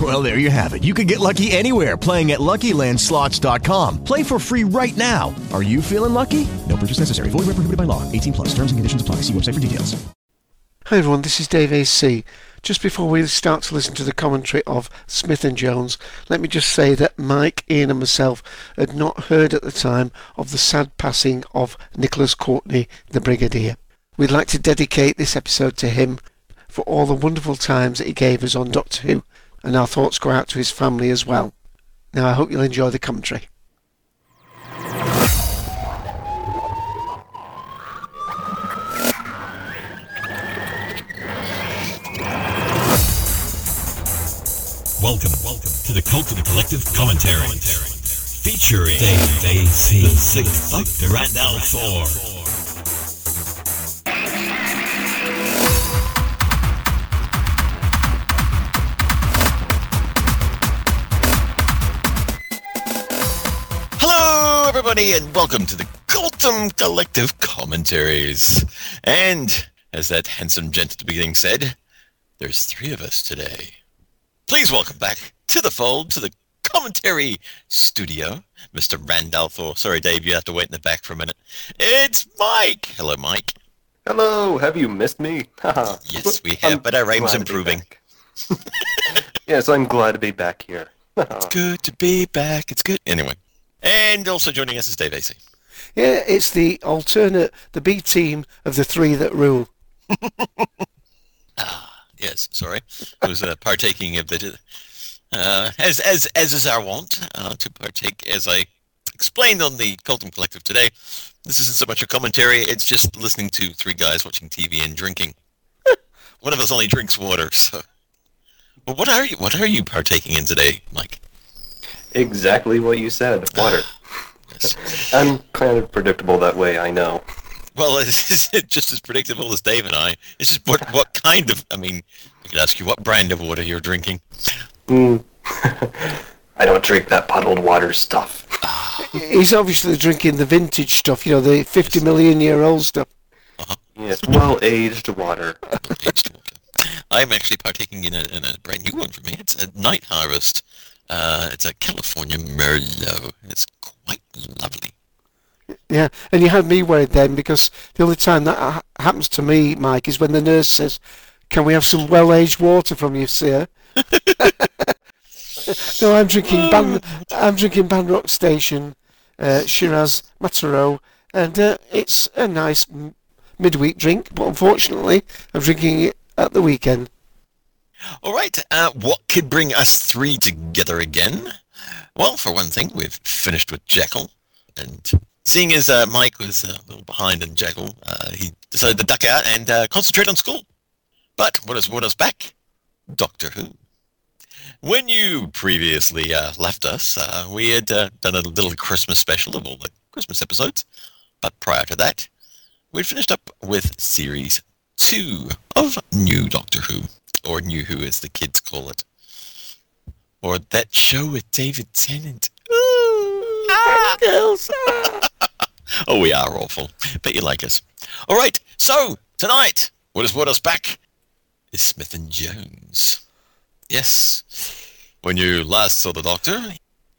Well, there you have it. You can get lucky anywhere, playing at LuckyLandSlots.com. Play for free right now. Are you feeling lucky? No purchase necessary. Void where prohibited by law. 18 plus. Terms and conditions apply. See website for details. Hi, everyone. This is Dave AC. Just before we start to listen to the commentary of Smith and Jones, let me just say that Mike, Ian and myself had not heard at the time of the sad passing of Nicholas Courtney, the Brigadier. We'd like to dedicate this episode to him for all the wonderful times that he gave us on Doctor Who, and our thoughts go out to his family as well. Now I hope you'll enjoy the commentary. Welcome to the Cult of the Collective Commentary. Featuring Dave AC, the Sixth Doctor, Randolph 4. Hello, everybody, and welcome to the Goltam Collective Commentaries. And, as that handsome gent at the beginning said, there's three of us today. Please welcome back to the fold, to the commentary studio, Mr. Randolph, or sorry, Dave, you have to wait in the back for a minute. It's Mike! Hello, Mike. Hello, have you missed me? Yes, we have, but our aim's improving. Yes, I'm glad to be back here. It's good to be back, it's good. Anyway, and also joining us is Dave AC. Yeah, it's the alternate, the B team of the three that rule. Yes, sorry, I was partaking of the, as is our wont, to partake, as I explained on the Goltam Collective today. This isn't so much a commentary, it's just listening to three guys watching TV and drinking. One of us only drinks water, so. Well, what are you partaking in today, Mike? Exactly what you said, water. Yes. I'm kind of predictable that way, I know. Well, it's just as predictable as Dave and I. It's just what kind of... I mean, I could ask you what brand of water you're drinking. I don't drink that bottled water stuff. He's obviously drinking the vintage stuff, you know, the 50-million-year-old stuff. Uh-huh. Yes, well-aged water. I'm actually partaking in a brand new one for me. It's a Night Harvest. It's a California Merlot. It's quite lovely. Yeah, and you had me worried then, because the only time that happens to me, Mike, is when the nurse says, "Can we have some well-aged water from you, sir?" No, I'm drinking Bandrock Station, Shiraz, Mataro, and it's a nice midweek drink, but unfortunately, I'm drinking it at the weekend. All right, what could bring us three together again? Well, for one thing, we've finished with Jekyll, and... seeing as Mike was a little behind in Jekyll, he decided to duck out and concentrate on school. But what has brought us back? Doctor Who. When you previously left us, we had done a little Christmas special of all the Christmas episodes. But prior to that, we'd finished up with Series 2 of New Doctor Who, or New Who as the kids call it. Or that show with David Tennant. Ooh, ah! Girls! Oh, we are awful. Bet you like us. All right, so tonight, what has brought us back is Smith and Jones. Yes, when you last saw the Doctor,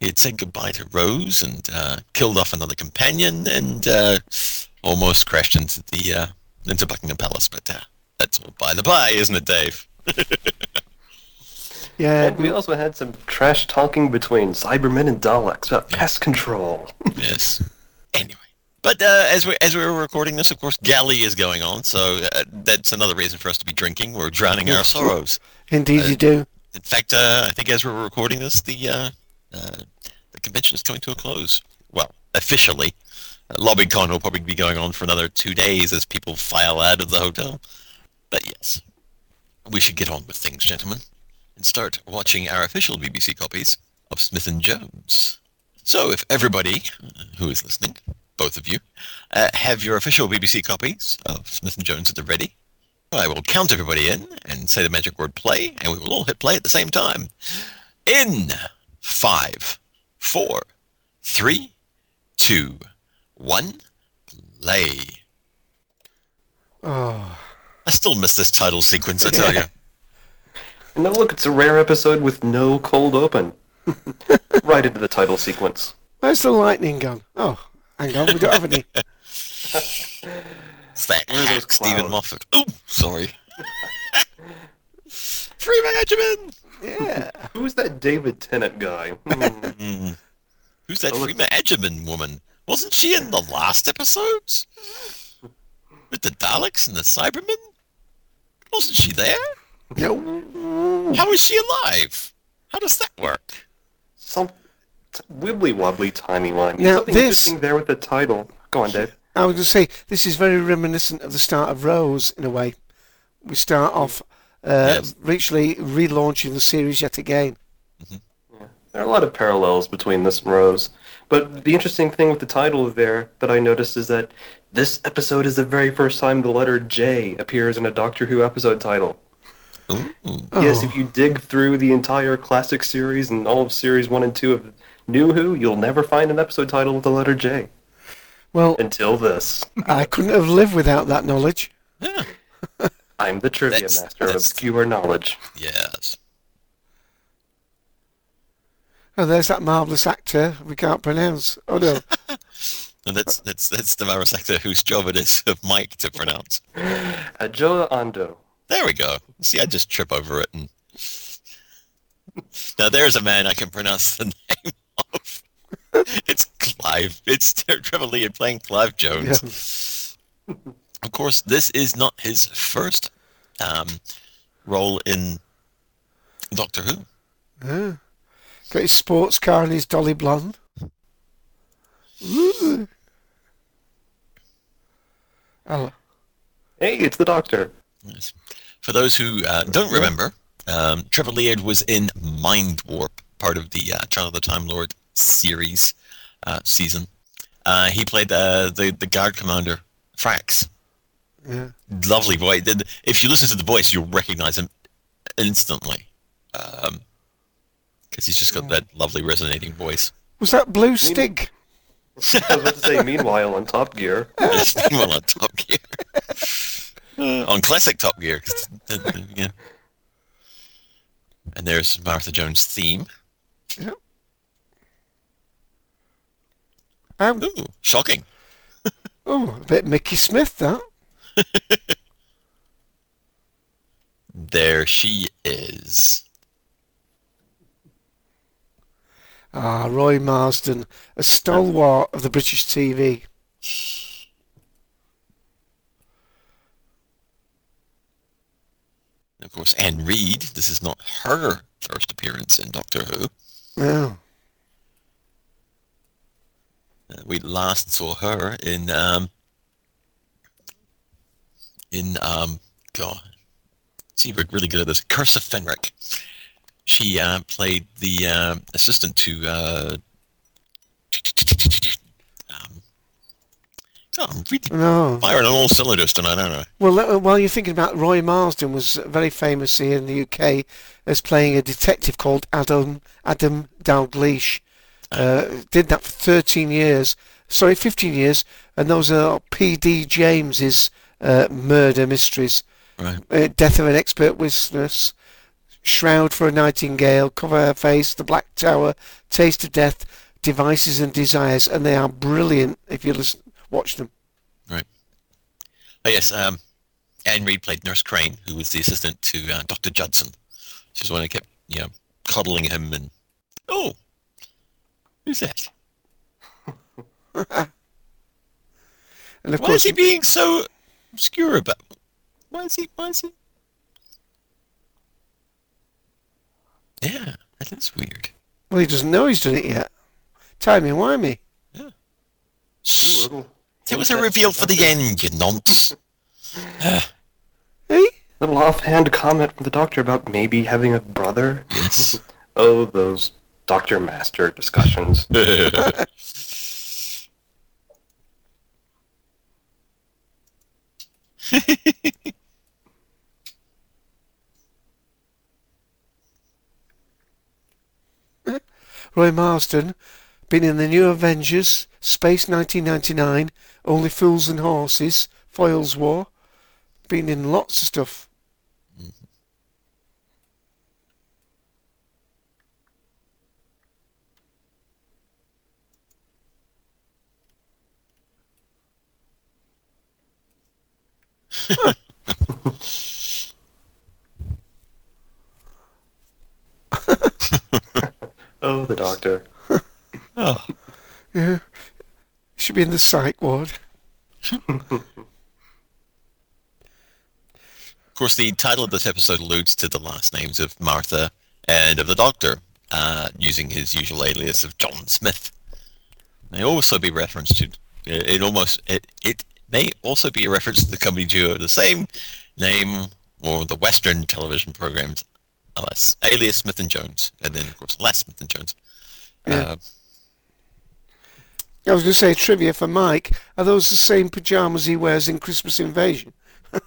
he had said goodbye to Rose and killed off another companion and almost crashed into Buckingham Palace. But that's all by the by, isn't it, Dave? Yeah, and we also had some trash talking between Cybermen and Daleks about pest control. Yes. Anyway. But as we were recording this, of course, Galley is going on, so that's another reason for us to be drinking. We're drowning our sorrows. Indeed you do. In fact, I think as we were recording this, the convention is coming to a close. Well, officially. LobbyCon will probably be going on for another 2 days as people file out of the hotel. But yes, we should get on with things, gentlemen, and start watching our official BBC copies of Smith and Jones. So if everybody who is listening, both of you, have your official BBC copies of Smith and Jones at the ready, I will count everybody in and say the magic word play, and we will all hit play at the same time. In 5, 4, 3, 2, 1, play. Oh. I still miss this title sequence, I tell you. No, look, it's a rare episode with no cold open. Right into the title sequence. Where's the lightning gun? Oh, hang on, we don't have any. It's that hack, Steven Moffat. Oh, sorry. Freema Agyeman! Yeah. Who's that David Tennant guy? Who's that Freema Agyeman woman? Wasn't she in the last episodes? With the Daleks and the Cybermen? Wasn't she there? No. How is she alive? How does that work? Some wibbly-wobbly timey-wimey. Now, something interesting there with the title. Go on, Dave. I was going to say, this is very reminiscent of the start of Rose, in a way. We start off richly relaunching the series yet again. Mm-hmm. Yeah. There are a lot of parallels between this and Rose. But the interesting thing with the title there that I noticed is that this episode is the very first time the letter J appears in a Doctor Who episode title. Mm-hmm. Yes, if you dig through the entire classic series and all of series 1 and 2 of New Who, you'll never find an episode title with the letter J. Well, until this. I couldn't have lived without that knowledge. Yeah. I'm the trivia master of obscure knowledge. Yes. Oh, there's that marvellous actor we can't pronounce. Oh, no. And that's the marvellous actor whose job it is of Mike to pronounce. Ajoa Ando. There we go. See, I just trip over it. And... Now, there's a man I can pronounce the name of. It's Clive. It's Trevor Lee playing Clive Jones. Yeah. Of course, this is not his first role in Doctor Who. Yeah. Got his sports car and his Dolly Blonde. Ooh. Hello. Hey, it's the Doctor. Yes. For those who don't remember, Trevor Lee was in Mind Warp, part of the Child of the Time Lord series season. He played the guard commander, Frax. Yeah. Lovely boy. If you listen to the voice, you'll recognize him instantly. Because he's just got that lovely resonating voice. Was that Blue Stig? I was about to say, meanwhile on Top Gear. Yes, meanwhile on Top Gear. On classic Top Gear. Yeah. And there's Martha Jones' theme. Yeah. Ooh, shocking. Oh, a bit Mickey Smith, that. There she is. Ah, Roy Marsden, a stalwart of the British TV. Of course, Anne Reid. This is not her first appearance in Doctor Who. No. We last saw her in God, see, we're really good at this. Curse of Fenric. She played the assistant to I'm really firing on all cylinders tonight, aren't I? Well, while you're thinking about Roy Marsden, was very famous here in the UK as playing a detective called Adam Dalgleish. Did that for 15 years, and those are P.D. James's murder mysteries. Right. Death of an Expert Witness, Shroud for a Nightingale, Cover Her Face, The Black Tower, Taste of Death, Devices and Desires, and they are brilliant if you watch them. Right. Oh, yes, Anne Reid played Nurse Crane, who was the assistant to Dr. Judson. She's the one who kept, coddling him and... Oh! Who's that? And of course, why is he being so obscure about? Why is he? Yeah, that is weird. Well, he doesn't know he's done it yet. Timey-wimey. Yeah. It was a reveal for the end, you nonce. Hey? Little offhand comment from the Doctor about maybe having a brother. Yes. Oh, those... Doctor Master discussions. Roy Marsden, been in the New Avengers, Space 1999, Only Fools and Horses, Foyle's War, been in lots of stuff. Mm-hmm. Oh, the doctor. Oh. Yeah. Should be in the psych ward. Of course, the title of this episode alludes to the last names of Martha and of the doctor, using his usual alias of John Smith. They also be referenced to may also be a reference to the comedy duo of the same name or the Western television programs, alias Smith and Jones, and then of course less Smith and Jones. Yeah. I was going to say trivia for Mike: are those the same pajamas he wears in Christmas Invasion? I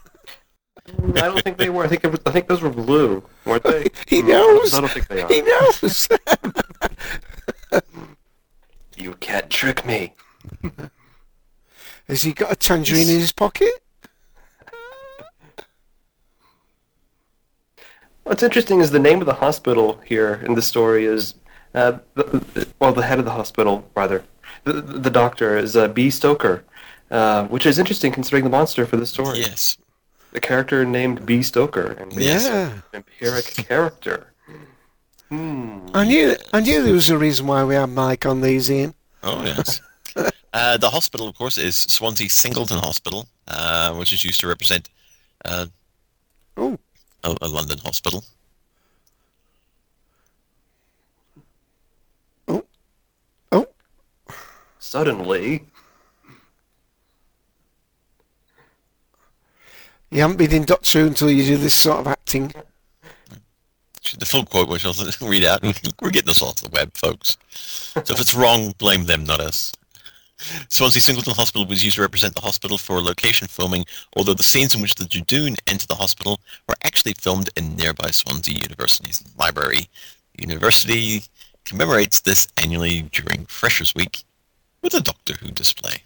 don't think they were. I think those were blue, weren't they? He knows. I don't think they are. He knows. You can't trick me. Has he got a tangerine in his pocket? What's interesting is the name of the hospital here in the story is, the head of the hospital, rather. The doctor is B. Stoker, which is interesting considering the monster for the story. Yes. A character named B. Stoker. And yeah. An empiric character. Hmm. I knew there was a reason why we had Mike on these, Ian. Oh, yes. The hospital, of course, is Swansea Singleton Hospital, which is used to represent a London hospital. Oh! Suddenly, you haven't been in Doctor Who until you do this sort of acting. The full quote, which I'll read out. We're getting this off the web, folks. So if it's wrong, blame them, not us. Swansea Singleton Hospital was used to represent the hospital for location filming, although the scenes in which the Judoon entered the hospital were actually filmed in nearby Swansea University's library. The university commemorates this annually during Freshers' Week with a Doctor Who display.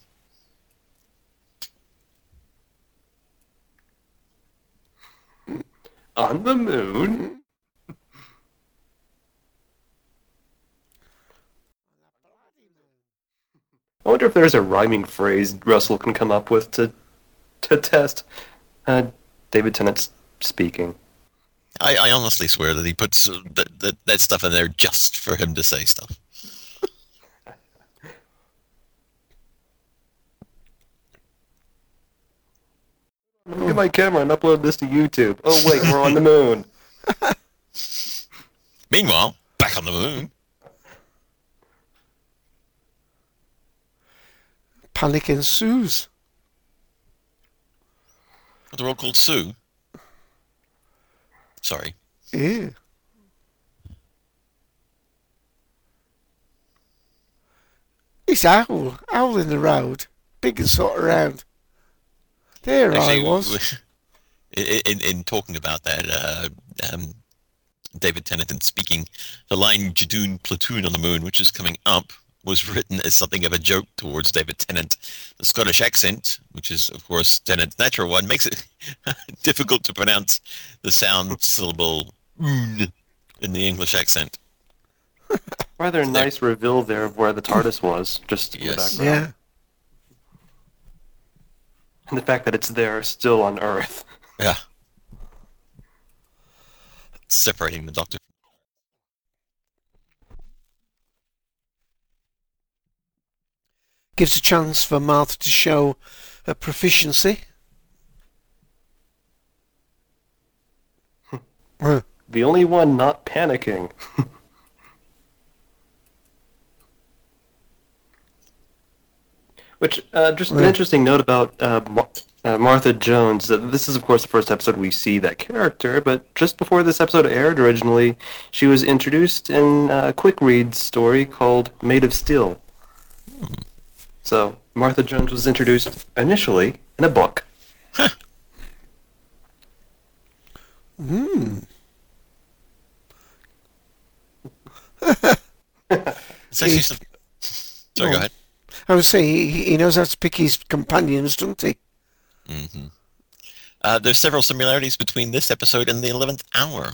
On the moon... I wonder if there's a rhyming phrase Russell can come up with to test David Tennant's speaking. I honestly swear that he puts that stuff in there just for him to say stuff. Look at my camera and upload this to YouTube. Oh wait, we're on the moon. Meanwhile, back on the moon. Panic ensues. They're all called Sue. Sorry. Yeah. It's Owl. Owl in the road. Big and sort of round. There actually, I was. In talking about that, David Tennant and speaking, the line Judoon Platoon on the Moon, which is coming up, was written as something of a joke towards David Tennant. The Scottish accent, which is, of course, Tennant's natural one, makes it difficult to pronounce the sound syllable "oon" in the English accent. Rather nice reveal there of where the TARDIS was, just in the background. Yeah. And the fact that it's there, still on Earth. Yeah. Separating the Doctor. Gives a chance for Martha to show her proficiency. The only one not panicking. Which, just an interesting note about Martha Jones. This is, of course, the first episode we see that character, but just before this episode aired originally, she was introduced in a quick-read story called Made of Steel. So, Martha Jones was introduced initially in a book. Huh. Hmm. Sorry, go ahead. I was saying, he knows how to pick his companions, doesn't he? Mm-hmm. There's several similarities between this episode and the 11th Hour.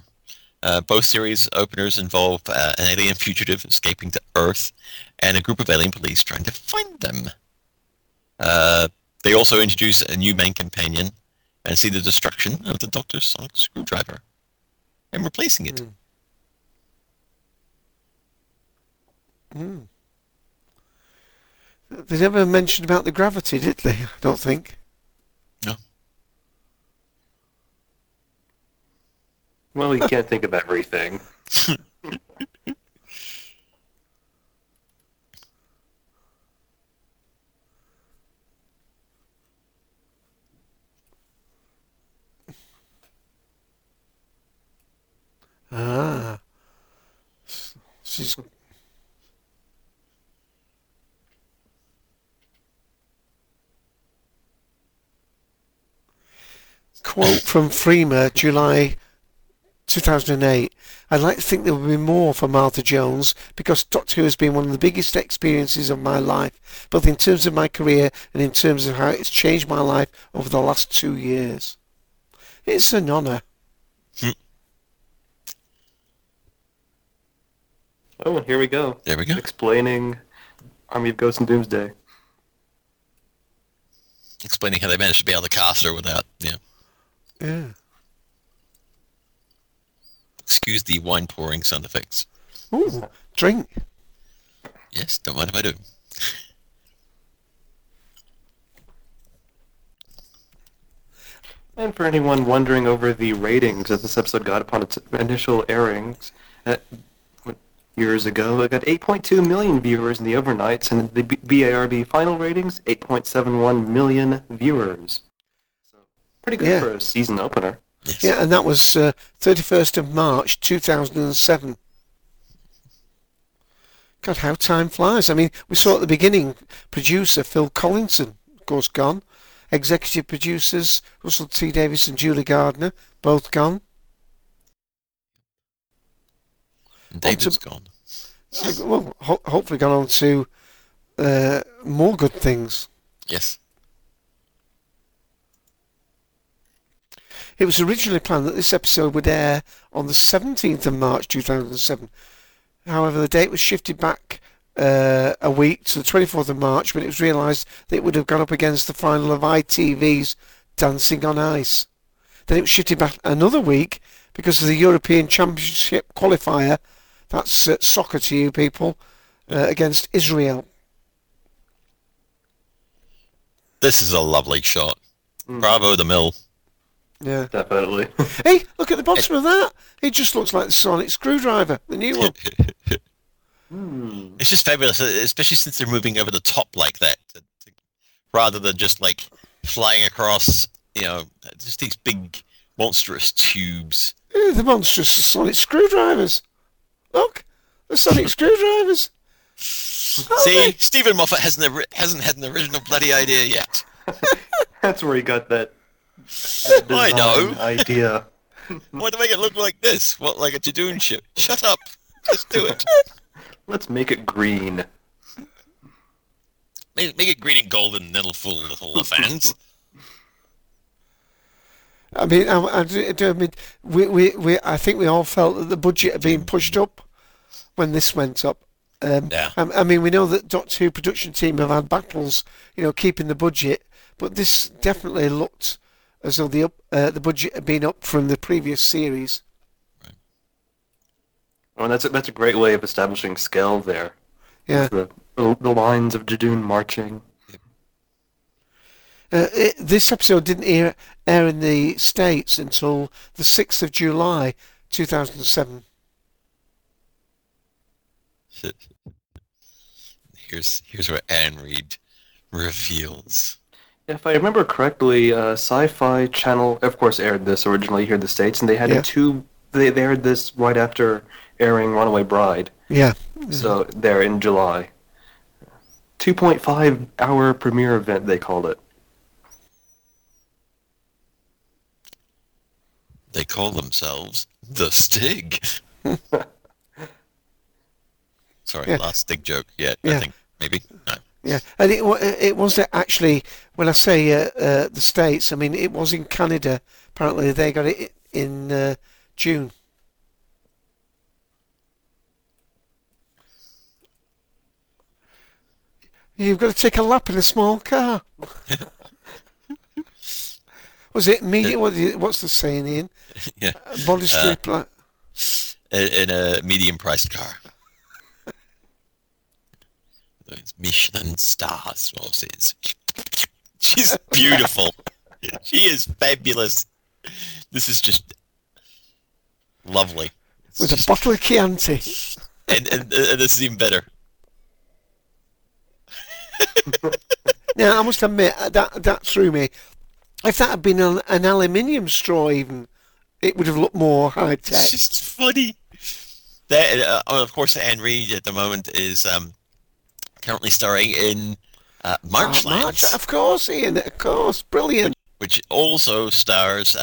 Both series openers involve an alien fugitive escaping to Earth and a group of alien police trying to find them. They also introduce a new main companion and see the destruction of the Doctor's sonic screwdriver and replacing it. Mm. They never mentioned about the gravity, did they? I don't think. No. Well, you can't think of everything. Ah. She's... Quote from Freema, July 2008. I'd like to think there will be more for Martha Jones, because Doctor Who has been one of the biggest experiences of my life, both in terms of my career and in terms of how it's changed my life over the last 2 years. It's an honour. Oh, and here we go. There we go. Explaining Army of Ghosts and Doomsday. Explaining how they managed to be able to cast her without, Yeah. Excuse the wine pouring sound effects. Ooh, drink. Yes, don't mind if I do. And for anyone wondering over the ratings that this episode got upon its initial airings years ago, it got 8.2 million viewers in the overnights, and the BARB final ratings, 8.71 million viewers. So pretty good for a season opener. Yes. Yeah, and that was 31st of March, 2007. God, how time flies. I mean, we saw at the beginning, producer Phil Collinson, of course, gone. Executive producers Russell T. Davis and Julie Gardner, both gone. And David's gone. Well, hopefully gone on to more good things. Yes. It was originally planned that this episode would air on the 17th of March 2007. However, the date was shifted back a week to the 24th of March when it was realised that it would have gone up against the final of ITV's Dancing on Ice. Then it was shifted back another week because of the European Championship qualifier, that's soccer to you people, against Israel. This is a lovely shot. Bravo the mill. Yeah, definitely. Hey, look at the bottom of that. It just looks like the sonic screwdriver, the new one. It's just fabulous, especially since they're moving over the top like that, rather than just like flying across, you know, just these big monstrous tubes. Yeah, the monstrous sonic screwdrivers. Look, the sonic screwdrivers. See, Steven Moffat hasn't had an original bloody idea yet. That's where he got that. I know. Idea. Why do they make it look like this? What, like a Judoon ship? Shut up. Just do it. Let's make it green. Make it green and golden, and it'll fool the whole fans. I mean, I think we all felt that the budget had been pushed up when this went up. Yeah. I mean, we know that Doctor Who production team have had battles, you know, keeping the budget, but this definitely looked as though the budget had been up from the previous series. Right. Well, that's a great way of establishing scale there. Yeah. The lines of Judoon marching. Yep. This episode didn't air in the States until the 6th of July, 2007. Here's where Anne Reid reveals. If I remember correctly, Sci-Fi Channel, of course, aired this originally here in the States, and they had they aired this right after airing Runaway Bride. Yeah. So there in July. 2.5-hour premiere event, they called it. They call themselves The Stig. Sorry, yeah. Last dig joke. Yeah, yeah, I think maybe. No. Yeah, and it was actually, when I say the States, I mean, it was in Canada. Apparently, they got it in June. You've got to take a lap in a small car. Was it media? What's the saying, Ian? Yeah. Body strip. In a medium-priced car. It's Michelin stars, Rose. She's beautiful. She is fabulous. This is just lovely. With a bottle of Chianti. And this is even better. Now, I must admit, that threw me. If that had been an aluminium straw, even, it would have looked more high-tech. It's just funny. That, of course, Anne Reid at the moment is... currently starring in Marchlands. March, of course, Ian, of course, brilliant. Which also stars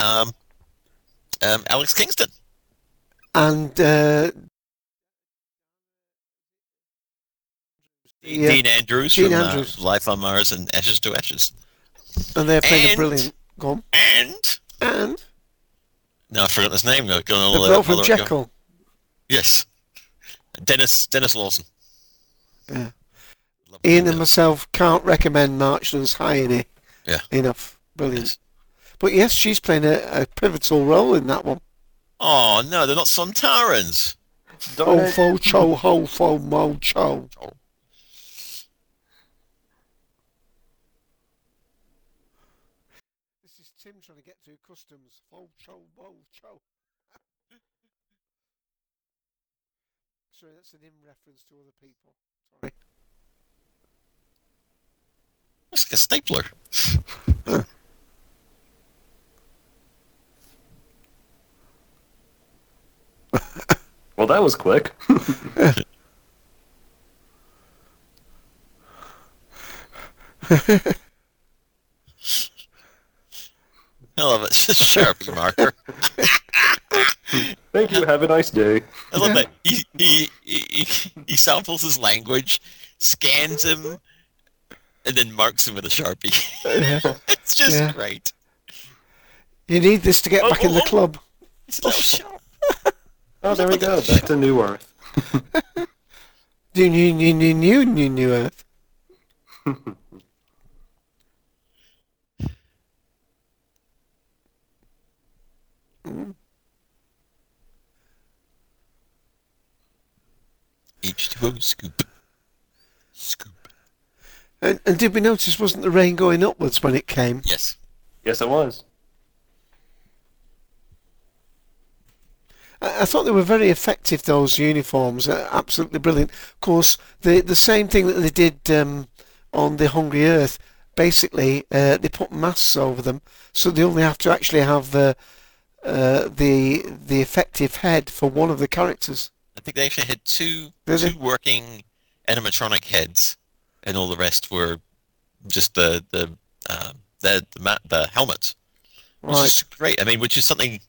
Alex Kingston. And Dean Andrews from Life on Mars and Ashes to Ashes. And they're playing a brilliant... Go on. And? No, I forgot his name. They're both from Jekyll. Yes. Dennis Lawson. Yeah. Ian and myself can't recommend Marchland's highly enough. Brilliant. Yes. But yes, she's playing a pivotal role in that one. Oh, no, they're not Sontarans. Ho-fo, cho, ho-fo, mo, cho. This is Tim trying to get through customs. Ho, cho, mo, cho. Sorry, that's an in-reference to other people. Sorry. It's like a stapler. Well, that was quick. I love it. It's a Sharpie marker. Thank you. Have a nice day. I love that. He samples his language, scans him, and then marks him with a Sharpie. It's just great. You need this to get back in the club. It's a little sharp. Oh, there we go. Back to New Earth. New Earth. H2O scoop. And did we notice, wasn't the rain going upwards when it came? Yes. Yes, it was. I thought they were very effective, those uniforms. Absolutely brilliant. Of course, the same thing that they did on the Hungry Earth. Basically, they put masks over them, so they only have to actually have the effective head for one of the characters. I think they actually had two working animatronic heads. And all the rest were just the helmets, which is great. I mean, which is something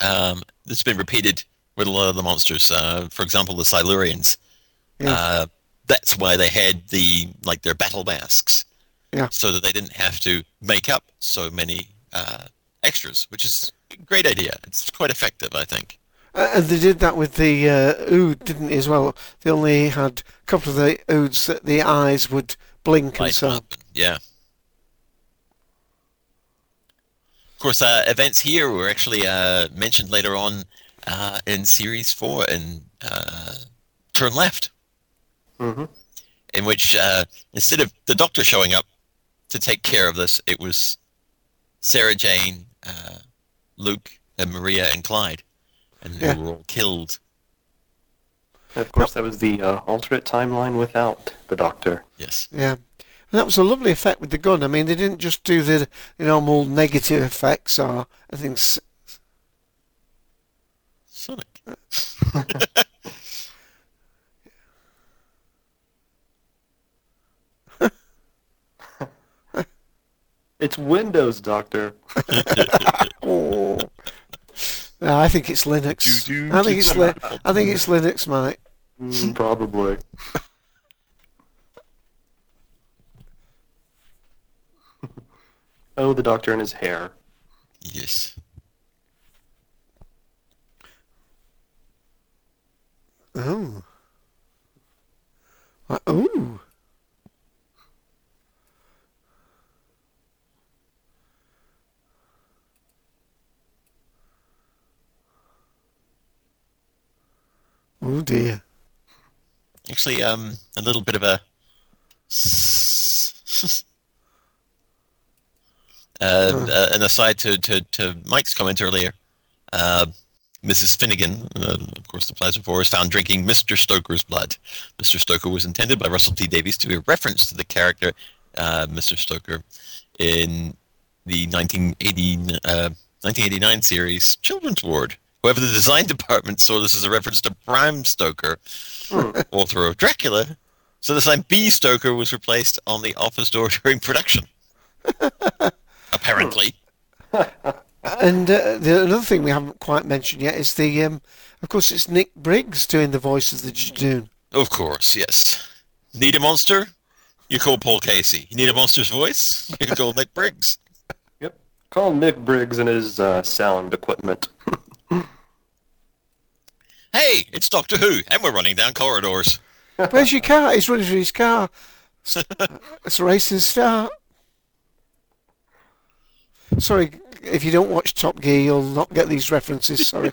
that's been repeated with a lot of the monsters. For example, the Silurians. Yeah. That's why they had their battle masks, so that they didn't have to make up so many extras, which is a great idea. It's quite effective, I think. And they did that with the Ood, didn't they, as well? They only had a couple of the Oods that the eyes would blink and so on. Yeah. Of course, events here were actually mentioned later on in Series 4 in Turn Left. Mm-hmm. In which, instead of the Doctor showing up to take care of this, it was Sarah Jane, Luke, and Maria and Clyde. And they were all killed. And of course, that was the alternate timeline without the Doctor. Yes. Yeah. And that was a lovely effect with the gun. I mean, they didn't just do the normal negative effects or anything. Sonic. It's Windows, Doctor. Oh. No, I think it's Linux. I think it's Linux, Mike. Probably. Oh, the Doctor and his hair. Yes. Oh. Oh. Oh dear. Actually, a little bit of a an aside to Mike's comment earlier. Mrs. Finnegan, of course the Plasmophore, is found drinking Mr. Stoker's blood. Mr. Stoker was intended by Russell T. Davies to be a reference to the character Mr. Stoker in the 1989 series Children's Ward. However, the design department saw this as a reference to Bram Stoker, author of Dracula, so the sign B. Stoker was replaced on the office door during production. Apparently. And another thing we haven't quite mentioned yet is the, of course, it's Nick Briggs doing the voice of the Judoon. Of course, yes. Need a monster? You call Paul Casey. You need a monster's voice? You call Nick Briggs. Yep. Call Nick Briggs and his sound equipment. Hey, it's Doctor Who, and we're running down corridors. Where's your car? He's running through his car. It's a racing start. Sorry, if you don't watch Top Gear, you'll not get these references, sorry.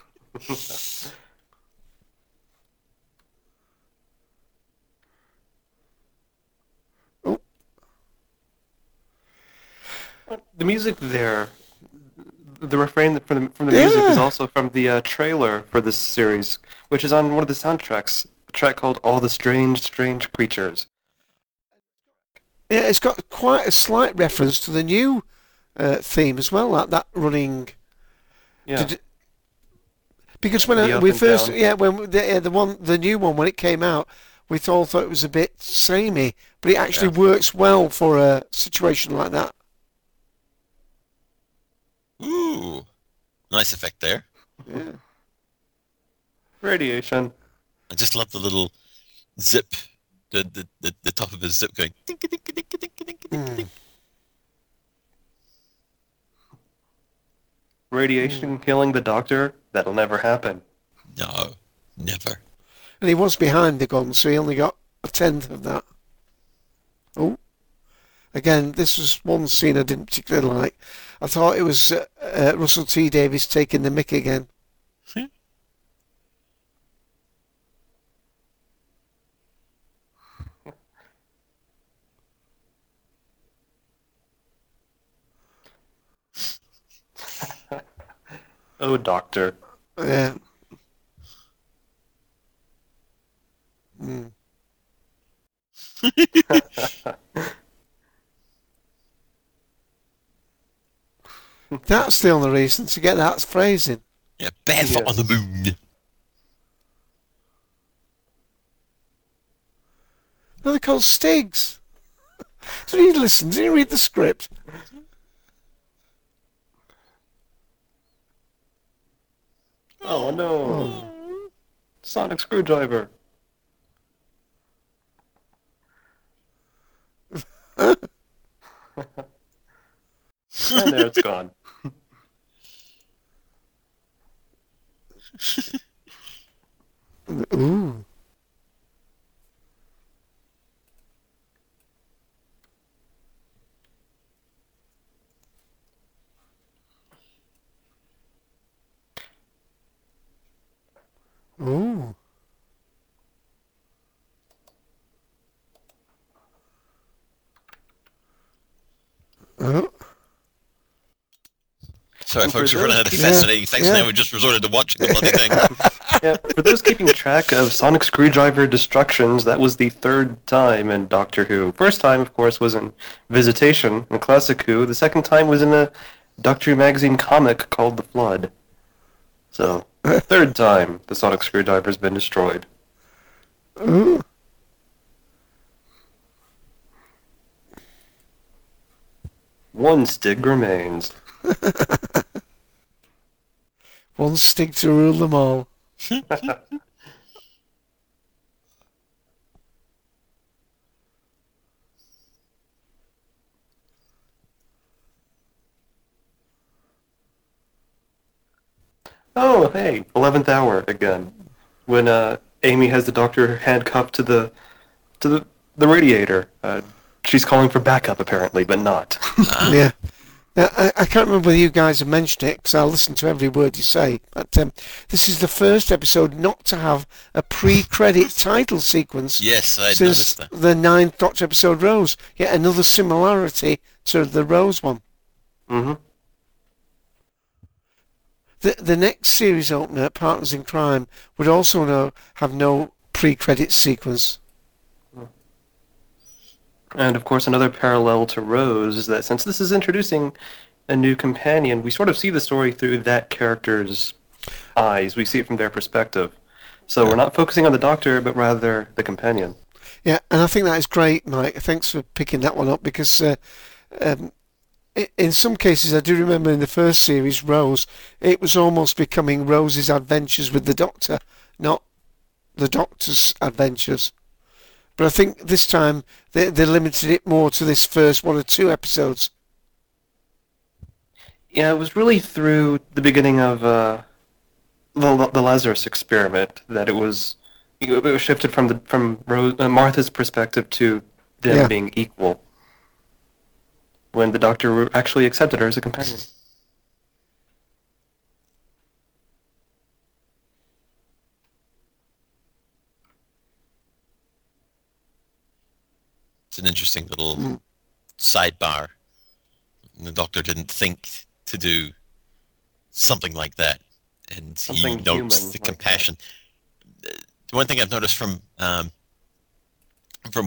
Oh. The music there, the refrain from the music is also from the trailer for this series, which is on one of the soundtracks, a track called All the Strange, Strange Creatures. Yeah, it's got quite a slight reference to the new theme as well, like that running. Yeah. Because when we first, the new one when it came out, we all thought it was a bit samey, but it actually works well for a situation like that. Ooh, nice effect there. Yeah. Radiation. I just love the little zip, the top of his zip going. Mm. Radiation killing the Doctor? That'll never happen. No, never. And he was behind the gun, so he only got a tenth of that. Oh. Again, this was one scene I didn't particularly like. I thought it was Russell T. Davies taking the mick again. See? Oh, Doctor. Yeah. Mm. That's the only reason to get that phrasing. Yeah, barefoot on the moon. No, they're called Stigs. Did you listen? Did you read the script? Oh no! Oh. Sonic screwdriver. And there it's gone. Ooh. Ooh. Oh. Sorry, folks, we've run out of fascinating things now. We just resorted to watching the bloody thing. Yeah, for those keeping track of Sonic Screwdriver destructions, that was the third time in Doctor Who. First time, of course, was in Visitation, in Classic Who. The second time was in a Doctor Who magazine comic called The Flood. So, third time the Sonic Screwdriver's been destroyed. Ooh. One Stig remains. One Stig to rule them all. Oh, hey, 11th hour again. When Amy has the doctor handcuffed to the radiator. She's calling for backup, apparently, but not. Yeah. Now, I can't remember whether you guys have mentioned it, because I'll listen to every word you say, but this is the first episode not to have a pre-credit title sequence. Yes, I noticed that. Since the 9th Doctor episode, Rose. Yet another similarity to the Rose one. Mm-hmm. The next series opener, Partners in Crime, would also have no pre-credit sequence. And, of course, another parallel to Rose is that since this is introducing a new companion, we sort of see the story through that character's eyes. We see it from their perspective. So we're not focusing on the doctor, but rather the companion. Yeah, and I think that is great, Mike. Thanks for picking that one up, because in some cases, I do remember in the first series, Rose, it was almost becoming Rose's adventures with the doctor, not the doctor's adventures. But I think this time they limited it more to this first one or two episodes. Yeah, it was really through the beginning of the Lazarus experiment that it was shifted from Rose, Martha's perspective to them being equal, when the doctor actually accepted her as a companion. It's an interesting little sidebar. The doctor didn't think to do something like that, and something he notes the compassion. That. One thing I've noticed from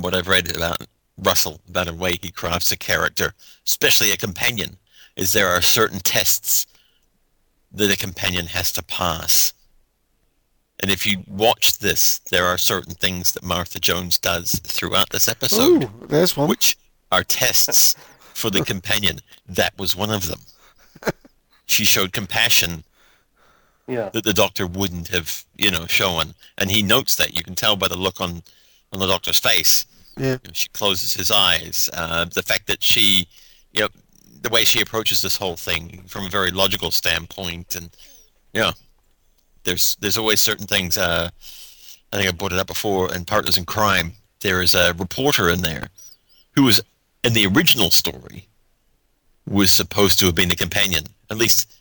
what I've read about Russell, about the way he crafts a character, especially a companion, is there are certain tests that a companion has to pass. And if you watch this, there are certain things that Martha Jones does throughout this episode, which are tests for the companion. That was one of them. She showed compassion that the doctor wouldn't have, shown. And he notes that. You can tell by the look on the doctor's face. Yeah. She closes his eyes. The fact that she, the way she approaches this whole thing from a very logical standpoint, and There's always certain things, I think I brought it up before, in Partners in Crime, there is a reporter in there who was, in the original story, was supposed to have been the companion. At least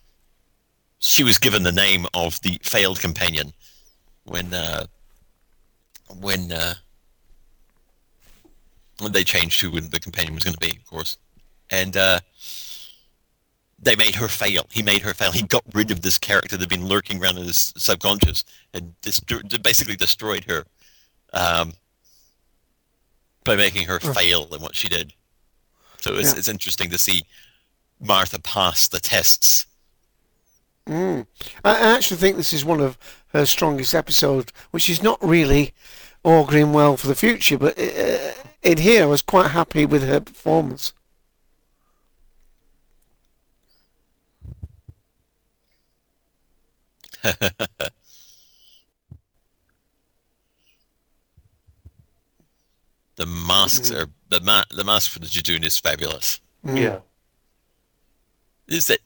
she was given the name of the failed companion when they changed who the companion was going to be, of course. And they made her fail. He made her fail. He got rid of this character that had been lurking around in his subconscious and basically destroyed her by making her fail in what she did. So it's interesting to see Martha pass the tests. I actually think this is one of her strongest episodes, which is not really auguring well for the future, but in here I was quite happy with her performance. The masks are the mask for the Judoon is fabulous. Yeah. Is that?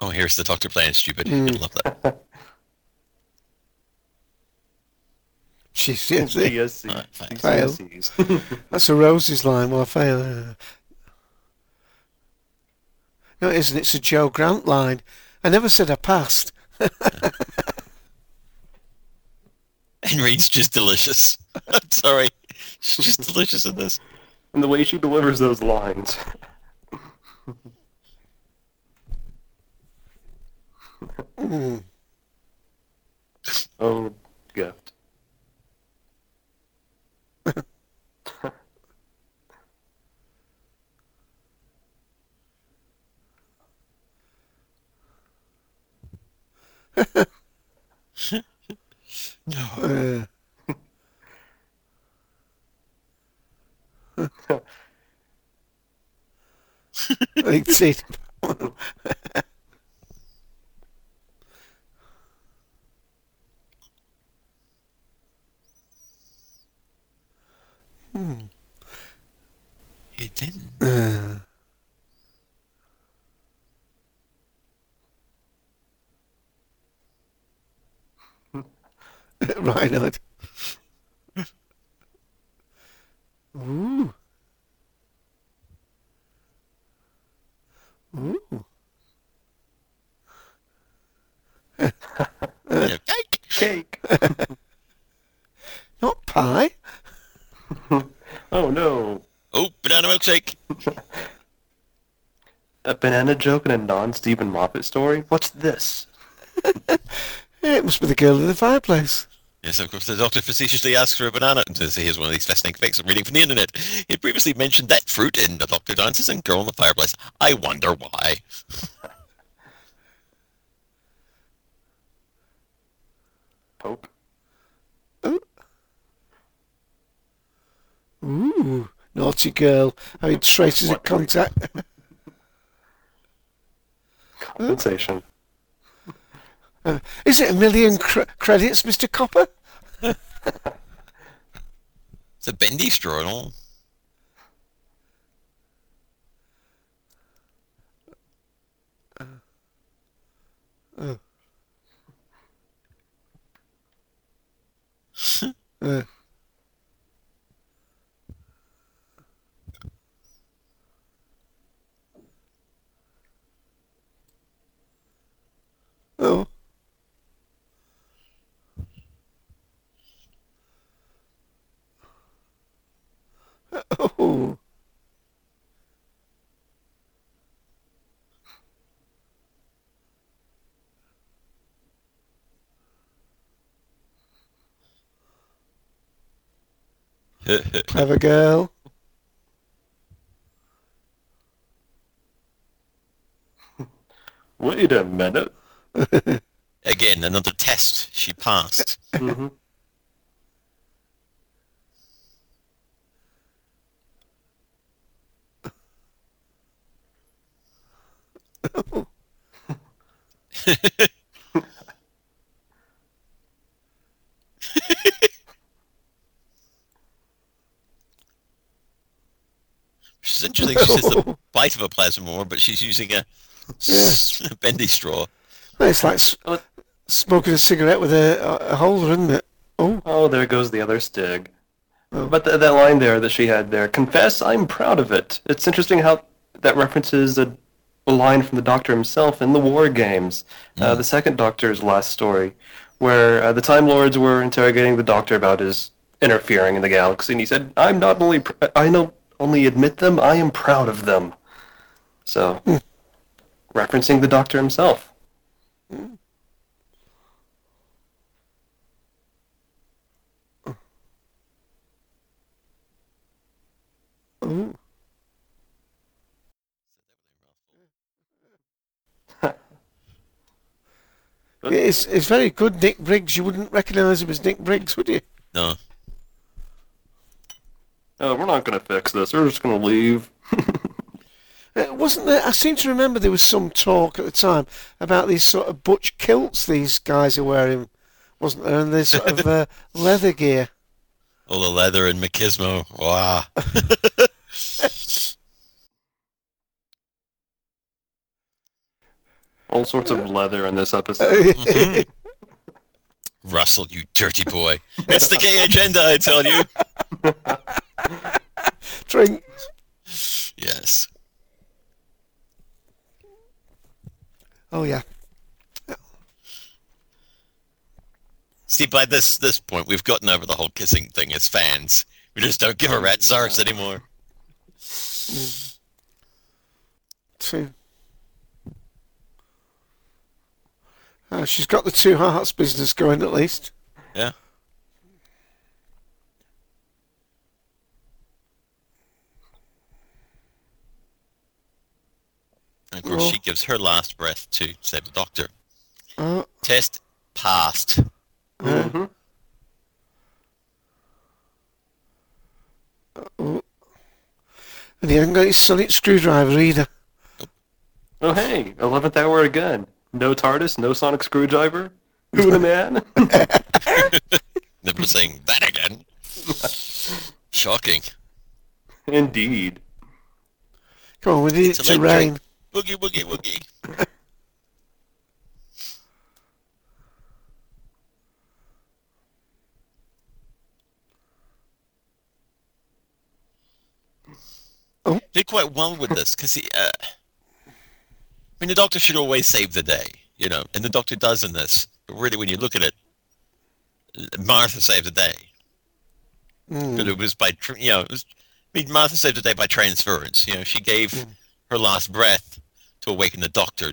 Oh, here's the doctor playing stupid. I love that. She says fail. That's a Rose's line. Well, I fail. No, it isn't. It's a Joe Grant line. I never said I passed. And Reed's just delicious. I'm sorry. She's just delicious in this. And the way she delivers those lines. Oh, God. No. It's it. It didn't. Reinhardt. Ooh. Ooh. Cake. Cake. Not pie. Oh, no. Oh, banana milkshake. A banana joke in a non-Steven Moffat story? What's this? It must be the girl in the fireplace. Yes, of course, the Doctor facetiously asks for a banana and says he has one of these fascinating facts I'm reading from the internet. He previously mentioned that fruit in The Doctor Dances and Girl in the Fireplace. I wonder why. Pope. Oh. Ooh, naughty girl. How he traces a contact. Compensation. Is it $1,000,000 credits, Mr. Copper? It's a bendy straw and all. Oh. Oh. Clever girl. Wait a minute. Again, another test. She passed. Mm-hmm. Oh. She's interesting. She says the bite of a plasmor, but she's using a bendy straw. It's like smoking a cigarette with a holder, isn't it? Oh. Oh, there goes the other Stig. Oh. But that line there that she had there, confess, I'm proud of it. It's interesting how that references a line from the Doctor himself in the War Games, the second Doctor's last story, where the Time Lords were interrogating the Doctor about his interfering in the galaxy, and he said, I not only admit them, I am proud of them. So, referencing the Doctor himself. Mm. Oh. It's very good, Nick Briggs. You wouldn't recognize him as Nick Briggs, would you? No. We're not going to fix this. We're just going to leave. Wasn't there? I seem to remember there was some talk at the time about these sort of butch kilts these guys are wearing, wasn't there? And this sort of leather gear. All the leather and machismo. Wow. All sorts of leather in this episode. Mm-hmm. Russell, you dirty boy. It's the gay agenda, I tell you. Drink. Yes. Oh, yeah. See, by this point, we've gotten over the whole kissing thing as fans. We just don't give a rat's arse anymore. True. She's got the two hearts business going, at least. Yeah. And of course, she gives her last breath to save the Doctor. Test passed. Mm-hmm. Uh-oh. And he hasn't got his sonic screwdriver either. Oh, hey, 11th hour again. No TARDIS, no sonic screwdriver. Who the man? Never saying that again. Shocking. Indeed. Come on, we need it to rain. Boogie, boogie, boogie. did quite well with this, because the Doctor should always save the day, you know, and the Doctor does in this. But really, when you look at it, Martha saved the day. But it was by, Martha saved the day by transference. You know, she gave her last breath to awaken the Doctor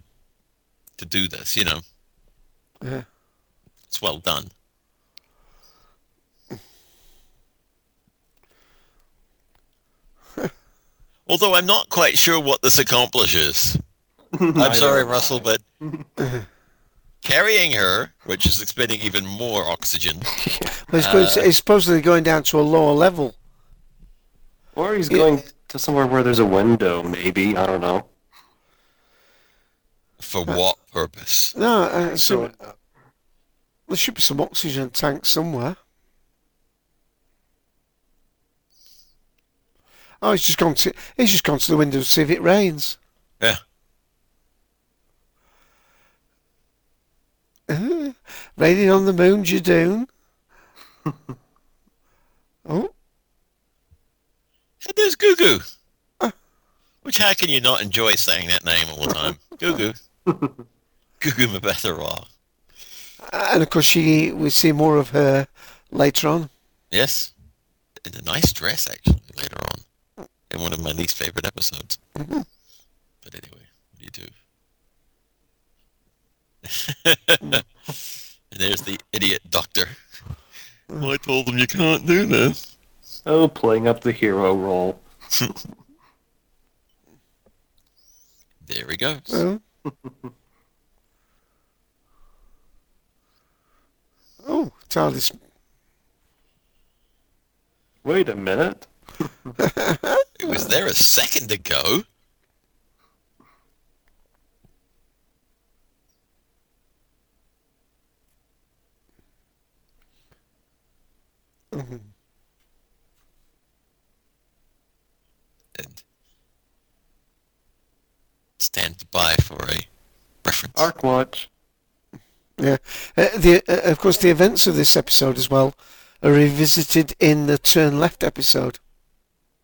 to do this, you know. Yeah. It's well done. Although I'm not quite sure what this accomplishes. I'm sorry, Russell, but carrying her, which is expending even more oxygen. He's supposedly going down to a lower level. Or he's going to somewhere where there's a window, maybe. I don't know. For what purpose? No, there should be some oxygen tanks somewhere. Oh, he's just gone to the window to see if it rains. Yeah. Raining on the moon, Judoon. Oh. And there's Goo Goo. Which, how can you not enjoy saying that name all the time? Goo Goo. Goo Goo Mabethera. And of course, we see more of her later on. Yes. In a nice dress, actually, later on. In one of my least favorite episodes. Mm-hmm. But anyway, what do you do? And there's the idiot Doctor. Well, I told him you can't do this. Oh, playing up the hero role. There he goes. Well. Oh, TARDIS. Wait a minute. It was there a second ago. Mm-hmm. And stand by for a reference. Arc Watch. Yeah. Of course, the events of this episode as well are revisited in the Turn Left episode.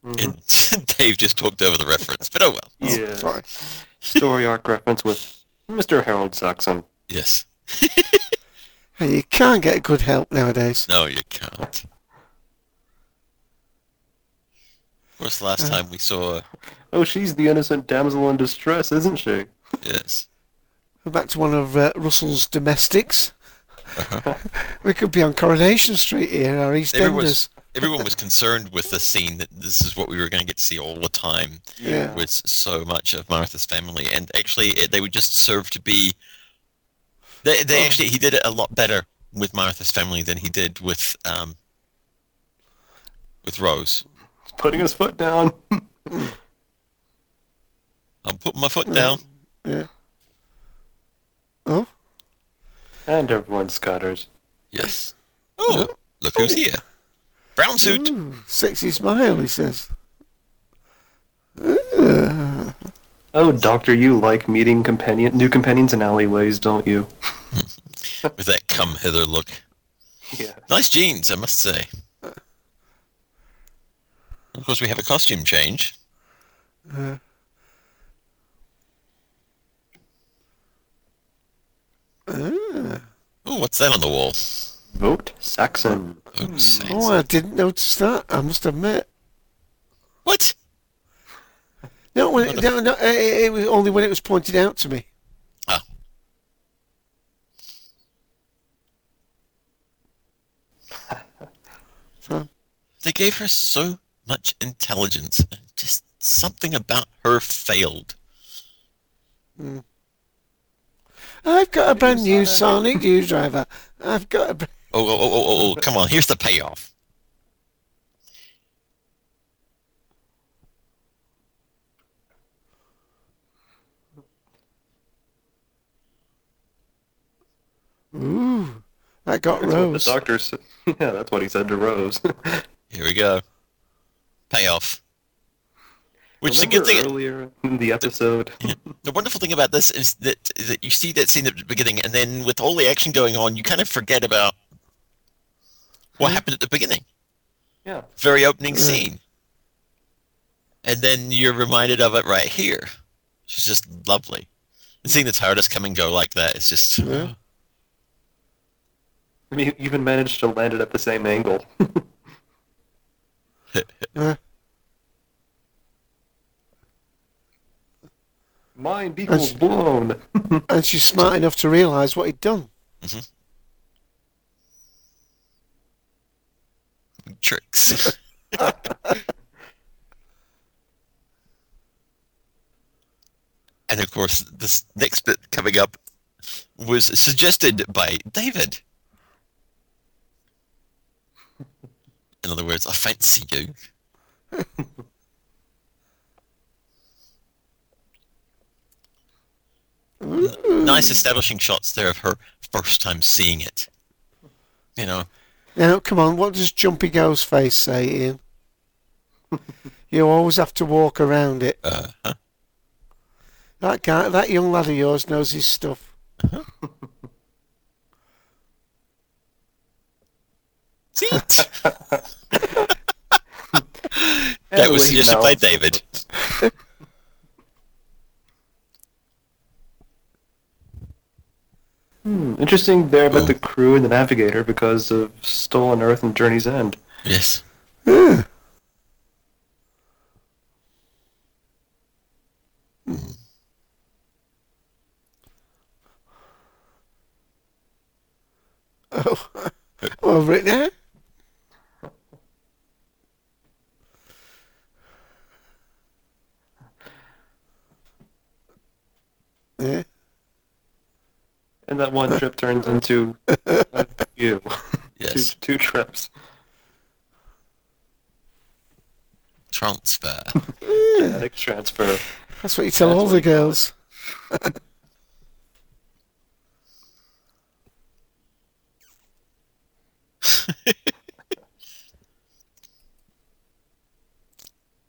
Mm-hmm. And Dave just talked over the reference, but oh well. Yeah. Sorry. Story arc reference with Mr. Harold Saxon. Yes. And you can't get good help nowadays. No, you can't. Of course, last time we saw... Oh, she's the innocent damsel in distress, isn't she? Yes. We're back to one of Russell's domestics. Uh-huh. We could be on Coronation Street here, our EastEnders. Everyone was concerned with the scene that this is what we were going to get to see all the time with so much of Martha's family, and actually they would just serve to be. He did it a lot better with Martha's family than he did with Rose. He's putting his foot down. I'm putting my foot down. Yeah. Oh. And everyone scatters. Yes. Oh, look who's here. Brown suit. Ooh, sexy smile, he says. Oh, Doctor, you like meeting new companions in alleyways, don't you? With that come hither look. Yeah. Nice jeans, I must say. Of course, we have a costume change. Oh, what's that on the wall? Vote Saxon. Oh, I didn't notice that. I must admit. What? No, it was only when it was pointed out to me. Ah. They gave her so much intelligence. Just something about her failed. I've got a brand new Sonic screwdriver. Come on, here's the payoff. Ooh, that got Rose. The doctor said. Yeah, that's what he said to Rose. Here we go. Payoff. Which remember the good thing earlier in the episode. The wonderful thing about this is that you see that scene at the beginning, and then with all the action going on, you kind of forget about what happened at the beginning. Yeah. Very opening scene. And then you're reminded of it right here. She's just lovely. And seeing the TARDIS come and go like that, it's just... Yeah. I mean, you even managed to land it at the same angle. Mind equals blown. And she's smart enough to realise what he'd done. Mm-hmm. Tricks. And of course, this next bit coming up was suggested by David. In other words, I fancy you. Nice establishing shots there of her first time seeing it. You know. Now, come on, what does Jumpy Ghostface say, Ian? You always have to walk around it. Uh-huh. That guy, that young lad of yours knows his stuff. Uh-huh. That was suggested by David. Interesting there about the crew and the navigator because of Stolen Earth and Journey's End. Yes. Yeah. Oh, over it now. Yeah. And that one trip turns into a few. Yes. Two trips. Transfer. Genetic transfer. That's what you tell all the girls.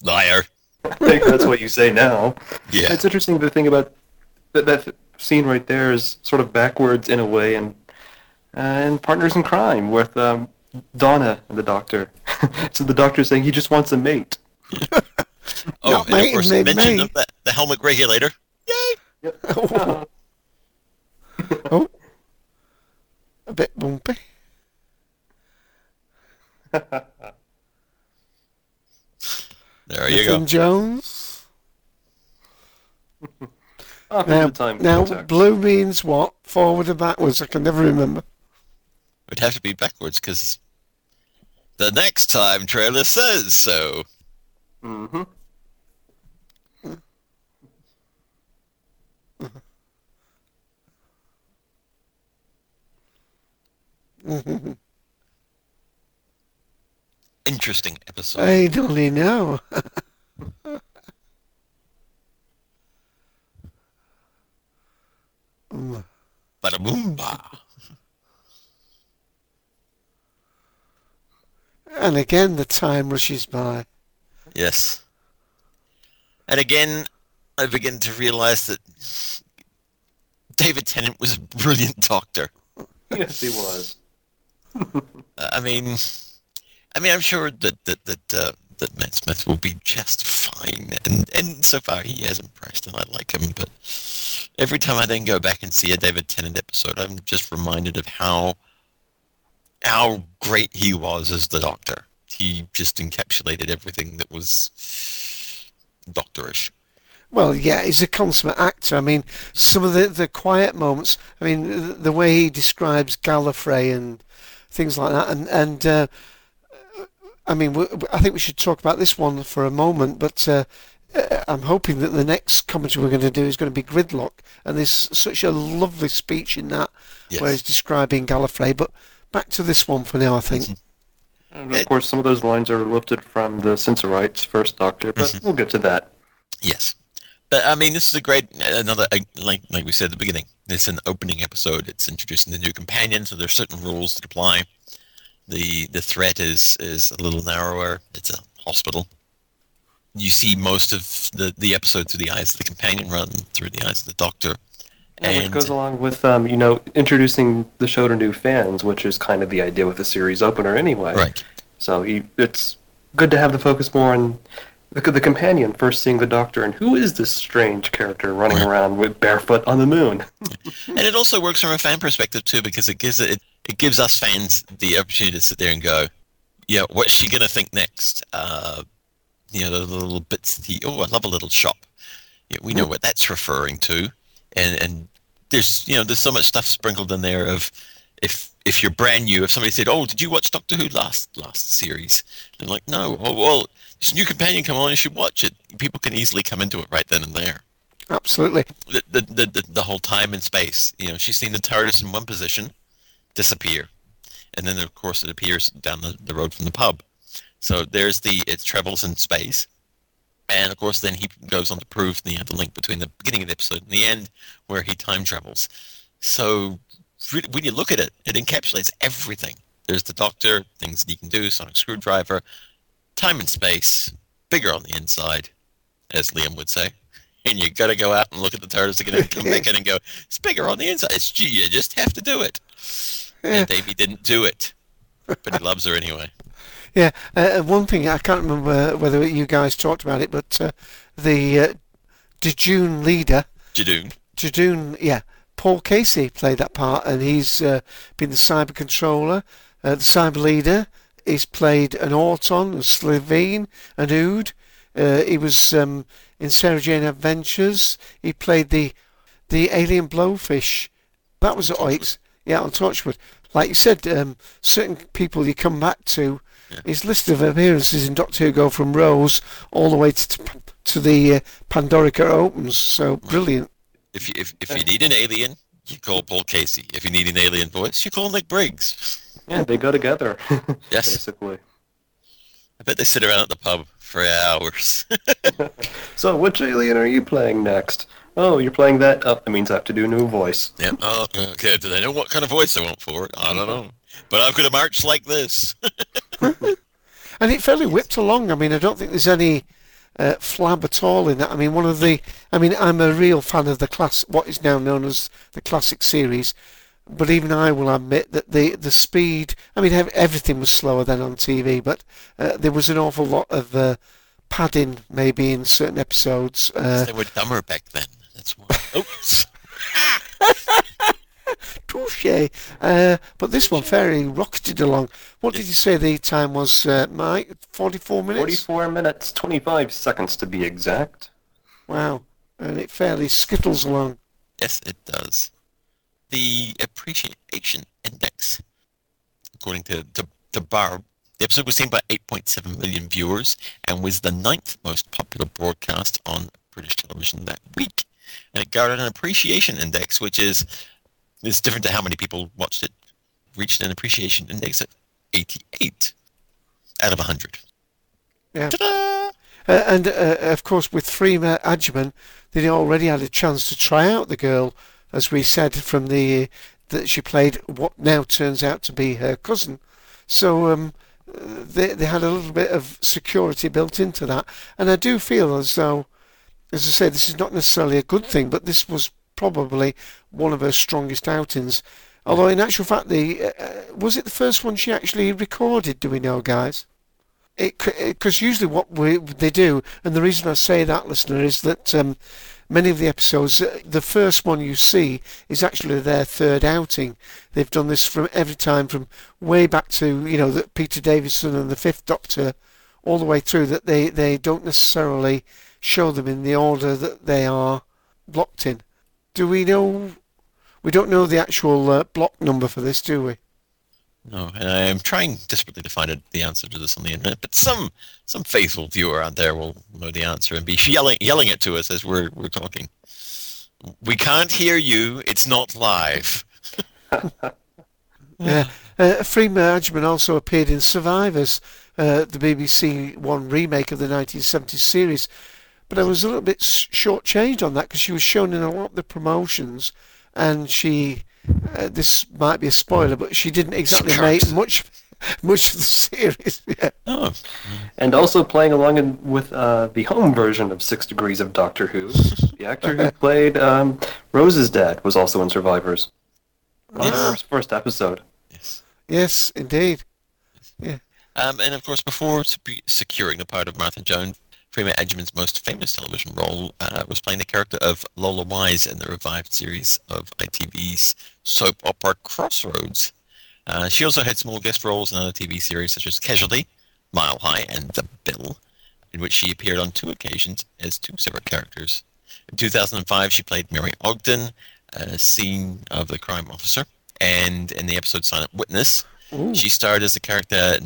Liar. I think that's what you say now. Yeah. It's interesting the thing about that scene right there is sort of backwards in a way, and Partners in Crime with Donna and the Doctor. So the Doctor's saying he just wants a mate. Oh, and of course mention of the helmet regulator. Yay! Yep. Oh. Oh, a bit bumpy. There you go. Jones. Now blue means what? Forward or backwards? I can never remember. It would have to be backwards because the next time trailer says so. Mm-hmm. Mm-hmm. Interesting episode. I don't really know. Bada-boom-ba. And again, the time rushes by. Yes. And again, I begin to realise that David Tennant was a brilliant Doctor. Yes, he was. I mean, I'm sure that Matt Smith will be just fine, and so far he has impressed, and I like him. But every time I then go back and see a David Tennant episode, I'm just reminded of how great he was as the Doctor. He just encapsulated everything that was Doctorish. Well, yeah, he's a consummate actor. I mean, some of the quiet moments. I mean, the way he describes Gallifrey and things like that, and I mean, I think we should talk about this one for a moment, but I'm hoping that the next commentary we're going to do is going to be Gridlock, and there's such a lovely speech in that, yes, where he's describing Gallifrey, but back to this one for now, I think. Mm-hmm. And of course, some of those lines are lifted from the Sensorites first Doctor, but mm-hmm, we'll get to that. Yes. But, I mean, this is a great, another, like we said at the beginning, it's an opening episode, it's introducing the new companion, so there's certain rules that apply. The threat is a little narrower. It's a hospital. You see most of the episode through the eyes of the companion rather than through the eyes of the Doctor. And which goes along with, introducing the show to new fans, which is kind of the idea with the series opener anyway. Right. So it's good to have the focus more on The companion first seeing the Doctor, and who is this strange character running around with barefoot on the moon? And it also works from a fan perspective too, because it gives us fans the opportunity to sit there and go, yeah, what's she gonna think next? The little bits. I love a little shop. Yeah, we know what that's referring to, and there's so much stuff sprinkled in there of if you're brand new, if somebody said, oh, did you watch Doctor Who last series? And I'm like, no. Oh well, this new companion come on, you should watch it. People can easily come into it right then and there. Absolutely. The whole time and space. She's seen the TARDIS in one position disappear, and then of course it appears down the road from the pub. So there's it travels in space, and of course then he goes on to prove the link between the beginning of the episode and the end, where he time travels. So when you look at it, it encapsulates everything. There's the Doctor, things that he can do, sonic screwdriver, time and space, bigger on the inside, as Liam would say. And you got to go out and look at the TARDIS again and come back in and go, it's bigger on the inside. You just have to do it. Yeah. And Davey didn't do it, but he loves her anyway. Yeah, one thing, I can't remember whether you guys talked about it, but the Judoon leader... Judoon, yeah. Paul Casey played that part, and he's been the cyber controller, the cyber leader. He's played an Auton, a Sliveen, an Ood. He was in Sarah Jane Adventures. He played the alien blowfish. That was at Oix. Yeah, on Torchwood. Like you said, certain people you come back to. Yeah. His list of appearances in Doctor Who go from Rose all the way to the Pandorica opens. So brilliant. If you need an alien, you call Paul Casey. If you need an alien voice, you call Nick Briggs. Yeah, they go together. Yes, basically. I bet they sit around at the pub for hours. So, which alien are you playing next? Oh, you're playing that? Oh, that means I have to do a new voice. Yeah. Oh, okay. Do they know what kind of voice they want for it? I don't know. But I've got a march like this. And it fairly whipped along. I mean, I don't think there's any flab at all in that. I mean, I'm a real fan of the class, what is now known as the classic series. But even I will admit that the speed, I mean, everything was slower than on TV, but there was an awful lot of padding maybe in certain episodes. They were dumber back then. That's why. Oops. Touché. But this one fairly rocketed along. What did you say the time was, Mike? 44 minutes? 44 minutes, 25 seconds to be exact. Wow. And it fairly skittles along. Yes, it does. The Appreciation Index, according to Barb, the episode was seen by 8.7 million viewers and was the 9th most popular broadcast on British television that week. And it garnered an Appreciation Index, which is... It's different to how many people watched it. Reached an appreciation index at 88 out of 100. Yeah. Ta-da! Of course, with Freema Agyeman, they already had a chance to try out the girl, as we said, from that she played what now turns out to be her cousin. So they had a little bit of security built into that. And I do feel as though, as I say, this is not necessarily a good thing, but this was probably one of her strongest outings. Although, in actual fact, was it the first one she actually recorded? Do we know, guys? Because usually what they do, and the reason I say that, listener, is that many of the episodes, the first one you see is actually their third outing. They've done this from every time, from way back to the Peter Davison and the Fifth Doctor, all the way through. That they don't necessarily show them in the order that they are blocked in. Do we know? We don't know the actual block number for this, do we? No, and I am trying desperately to find the answer to this on the internet, but some faithful viewer out there will know the answer and be yelling it to us as we're talking. We can't hear you. It's not live. Yeah, Freema Agyeman also appeared in Survivors, the BBC One remake of the 1970s series. But I was a little bit short-changed on that because she was shown in a lot of the promotions, and she, this might be a spoiler, but she didn't exactly make much of the series. Yeah. Oh. And also playing along with the home version of 6 Degrees of Doctor Who, the actor who played Rose's dad was also in Survivors. Yes. On her first episode. Yes, indeed. Yeah. And of course, before securing the part of Martha Jones, Freema Agyeman's most famous television role was playing the character of Lola Wise in the revived series of ITV's soap opera Crossroads. She also had small guest roles in other TV series such as Casualty, Mile High, and The Bill, in which she appeared on two occasions as two separate characters. In 2005, she played Mary Ogden, a scene of the crime officer, and in the episode Silent Witness, ooh, she starred as the character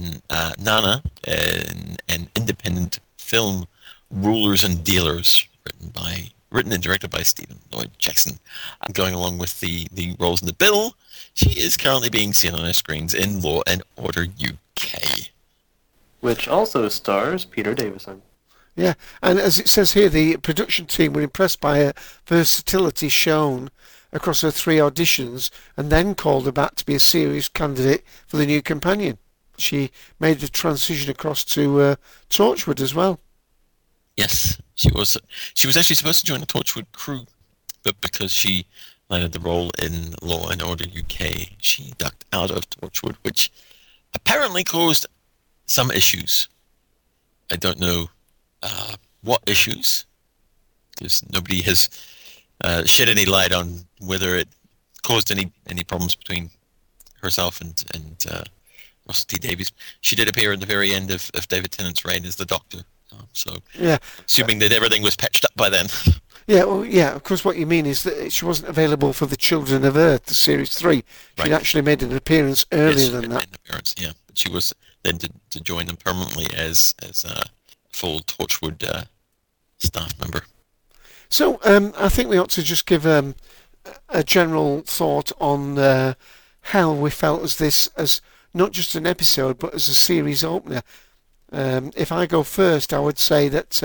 Nana in an independent film, Rulers and Dealers, written and directed by Stephen Lloyd Jackson. Going along with the roles in The Bill, she is currently being seen on our screens in Law and Order UK, which also stars Peter Davison. Yeah, and as it says here, the production team were impressed by her versatility shown across her three auditions and then called her back to be a serious candidate for the new companion. She made the transition across to Torchwood as well. Yes, she was actually supposed to join the Torchwood crew, but because she landed the role in Law and Order UK, she ducked out of Torchwood, which apparently caused some issues. I don't know what issues, because nobody has shed any light on whether it caused any problems between herself and Russell T Davies. She did appear in the very end of David Tennant's reign as the Doctor, so yeah, assuming that everything was patched up by then. Yeah, well, yeah. Of course, what you mean is that she wasn't available for the Children of Earth, the Series 3. She actually made an appearance earlier than that. An appearance, yeah. But she was then to join them permanently as a full Torchwood staff member. So I think we ought to just give a general thought on how we felt as not just an episode but as a series opener. If I go first, I would say that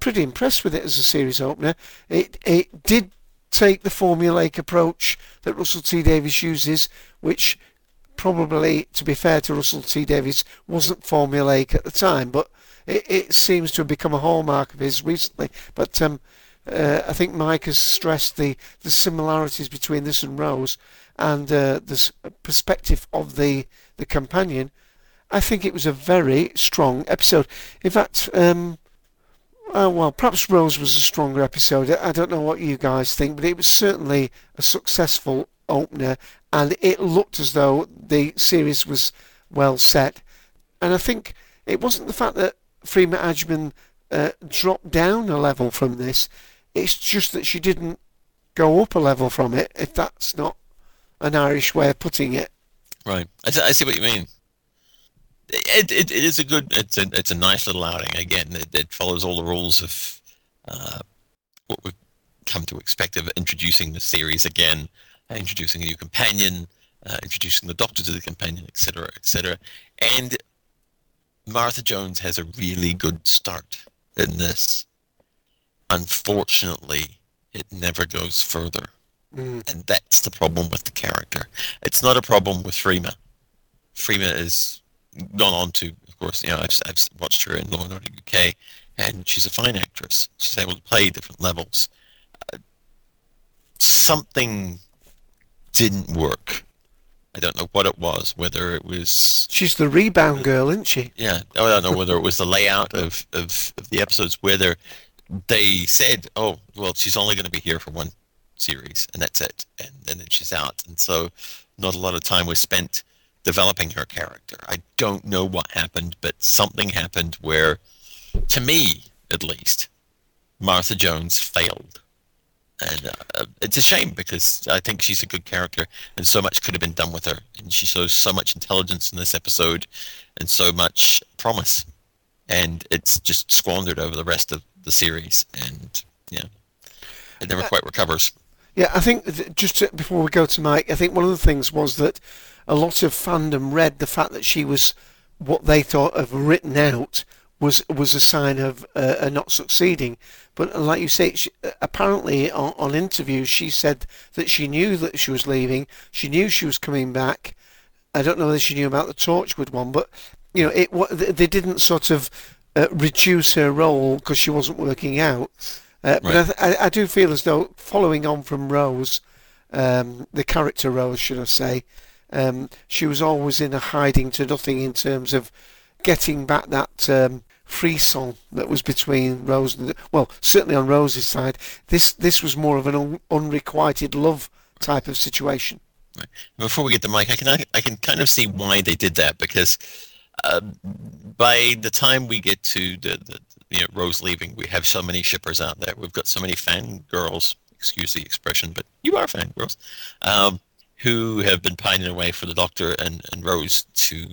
pretty impressed with it as a series opener. It did take the formulaic approach that Russell T Davies uses, which probably, to be fair to Russell T Davies, wasn't formulaic at the time, but it seems to have become a hallmark of his recently. But I think Mike has stressed the similarities between this and Rose and the perspective of the companion. I think it was a very strong episode. In fact, perhaps Rose was a stronger episode. I don't know what you guys think, but it was certainly a successful opener, and it looked as though the series was well set. And I think it wasn't the fact that Freema Agyeman dropped down a level from this. It's just that she didn't go up a level from it, if that's not an Irish way of putting it. Right. I see what you mean. It is a good, it's a nice little outing. Again, it follows all the rules of what we've come to expect of introducing the series again, introducing a new companion, introducing the Doctor to the companion, etc., etc. And Martha Jones has a really good start in this. Unfortunately, it never goes further. Mm. And that's the problem with the character. It's not a problem with Freema. Freema is gone on to, of course, I've watched her in Law and Order UK, and she's a fine actress. She's able to play different levels. Something didn't work. I don't know what it was, whether it was... She's the rebound girl, isn't she? Yeah. I don't know whether it was the layout of the episodes, whether they said, oh, well, she's only going to be here for one series, and that's it, and then she's out. And so not a lot of time was spent developing her character. I don't know what happened, but something happened where, to me at least, Martha Jones failed. And it's a shame, because I think she's a good character, and so much could have been done with her. And she shows so much intelligence in this episode, and so much promise. And it's just squandered over the rest of the series, and it never quite recovers. Yeah, I think before we go to Mike, I think one of the things was that a lot of fandom read the fact that she was what they thought of written out was a sign of not succeeding. But like you say, she, apparently on interviews, she said that she knew that she was leaving. She knew she was coming back. I don't know whether she knew about the Torchwood one, but they didn't sort of reduce her role because she wasn't working out. Right. But I do feel as though, following on from Rose, the character Rose, should I say, she was always in a hiding to nothing in terms of getting back that frisson that was between Rose and, well, certainly on Rose's side, this was more of an unrequited love type of situation. Right. Before we get to Mike, I can kind of see why they did that, because by the time we get to the Rose leaving, we have so many shippers out there. We've got so many fangirls, excuse the expression, but you are fangirls, who have been pining away for the Doctor and Rose to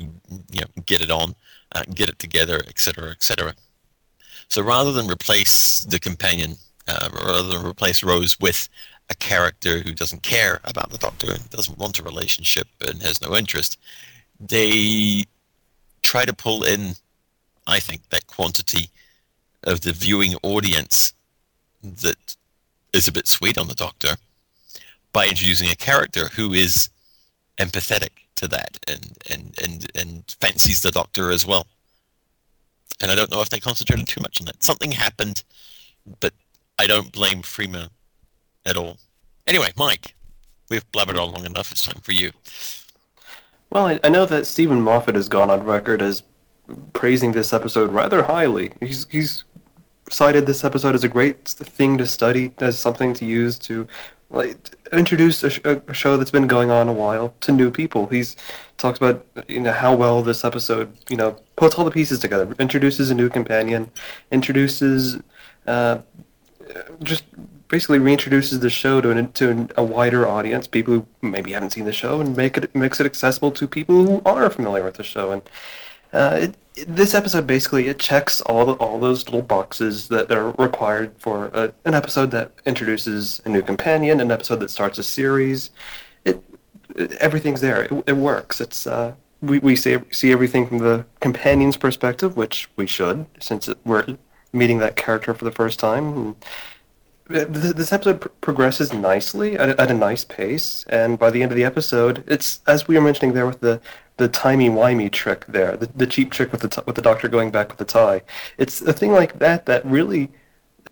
get it on, get it together, etc., etc. So rather than replace the companion, rather than replace Rose with a character who doesn't care about the Doctor and doesn't want a relationship and has no interest, they try to pull in, I think, that quantity of the viewing audience that is a bit sweet on the Doctor by introducing a character who is empathetic to that and fancies the Doctor as well. And I don't know if they concentrated too much on that. Something happened, but I don't blame Freema at all. Anyway, Mike, we've blabbered on long enough. It's time for you. Well, I know that Steven Moffat has gone on record as praising this episode rather highly. He's cited this episode as a great thing to study, as something to use to introduce a show that's been going on a while to new people. He's talks about how well this episode puts all the pieces together, introduces a new companion, introduces just basically reintroduces the show to a wider audience, people who maybe haven't seen the show, and makes it accessible to people who are familiar with the show. And this episode basically checks all those little boxes that are required for an episode that introduces a new companion, an episode that starts a series. Everything's there. It works. It's we see everything from the companion's perspective, which we should, since we're meeting that character for the first time. This episode progresses nicely at a nice pace, and by the end of the episode, it's as we were mentioning there with the timey-wimey trick there, the cheap trick with the Doctor going back with the tie. It's a thing like that really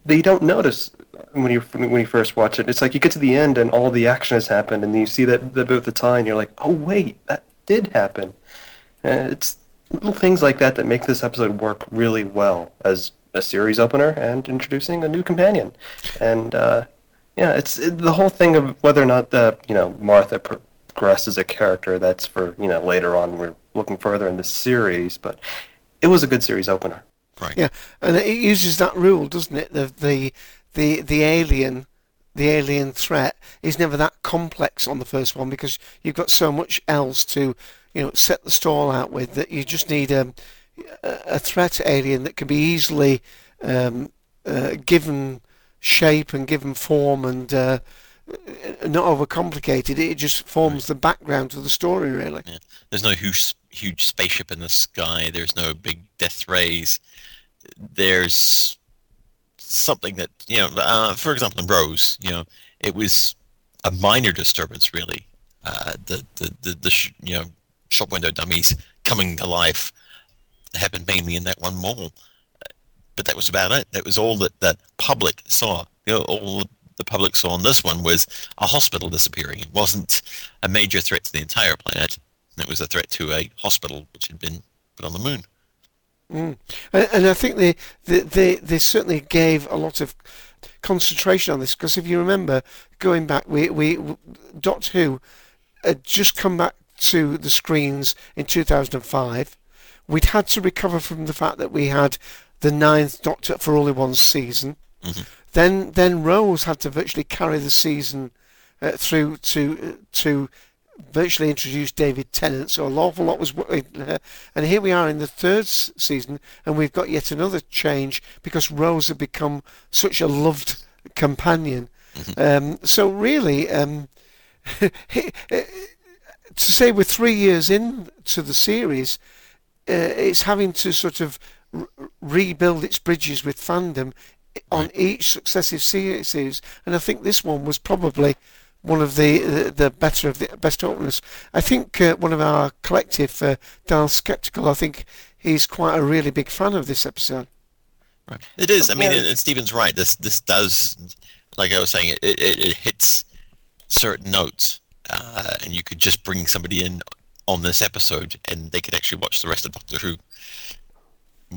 they don't notice when you first watch it. It's like you get to the end and all the action has happened, and you see that bit with the tie, and you're like, oh wait, that did happen. It's little things like that make this episode work really well as a series opener and introducing a new companion. And it's the whole thing of whether or not Martha progressed as a character, that's for later on. We're looking further in the series, but it was a good series opener. Right. Yeah, and it uses that rule, doesn't it? The alien threat is never that complex on the first one, because you've got so much else to set the stall out with that you just need a threat alien that can be easily given shape and given form and not overcomplicated. It just forms the background to the story, really. Yeah. There's no huge spaceship in the sky. There's no big death rays. There's something that, for example, in Rose, it was a minor disturbance, really. The shop window dummies coming to life happened mainly in that one mall, but that was about it. That was all that public saw. All the public saw on this one was a hospital disappearing. It wasn't a major threat to the entire planet. It was a threat to a hospital which had been put on the moon. Mm. And I think they certainly gave a lot of concentration on this, because if you remember, going back, we Doctor Who had just come back to the screens in 2005. We'd had to recover from the fact that we had the 9th Doctor for only one season. Mm-hmm. Then Rose had to virtually carry the season through to virtually introduce David Tennant. So an awful lot was and here we are in the third season, and we've got yet another change because Rose had become such a loved companion. Mm-hmm. So really, to say we're 3 years into the series. It's having to sort of rebuild its bridges with fandom on each successive series, and I think this one was probably one of the better of the best openers. I think one of our collective, Dan Skeptical, I think he's quite a really big fan of this episode. Right, it is. I mean, and Stephen's right. This does, like I was saying, it hits certain notes, and you could just bring somebody in on this episode, and they could actually watch the rest of Doctor Who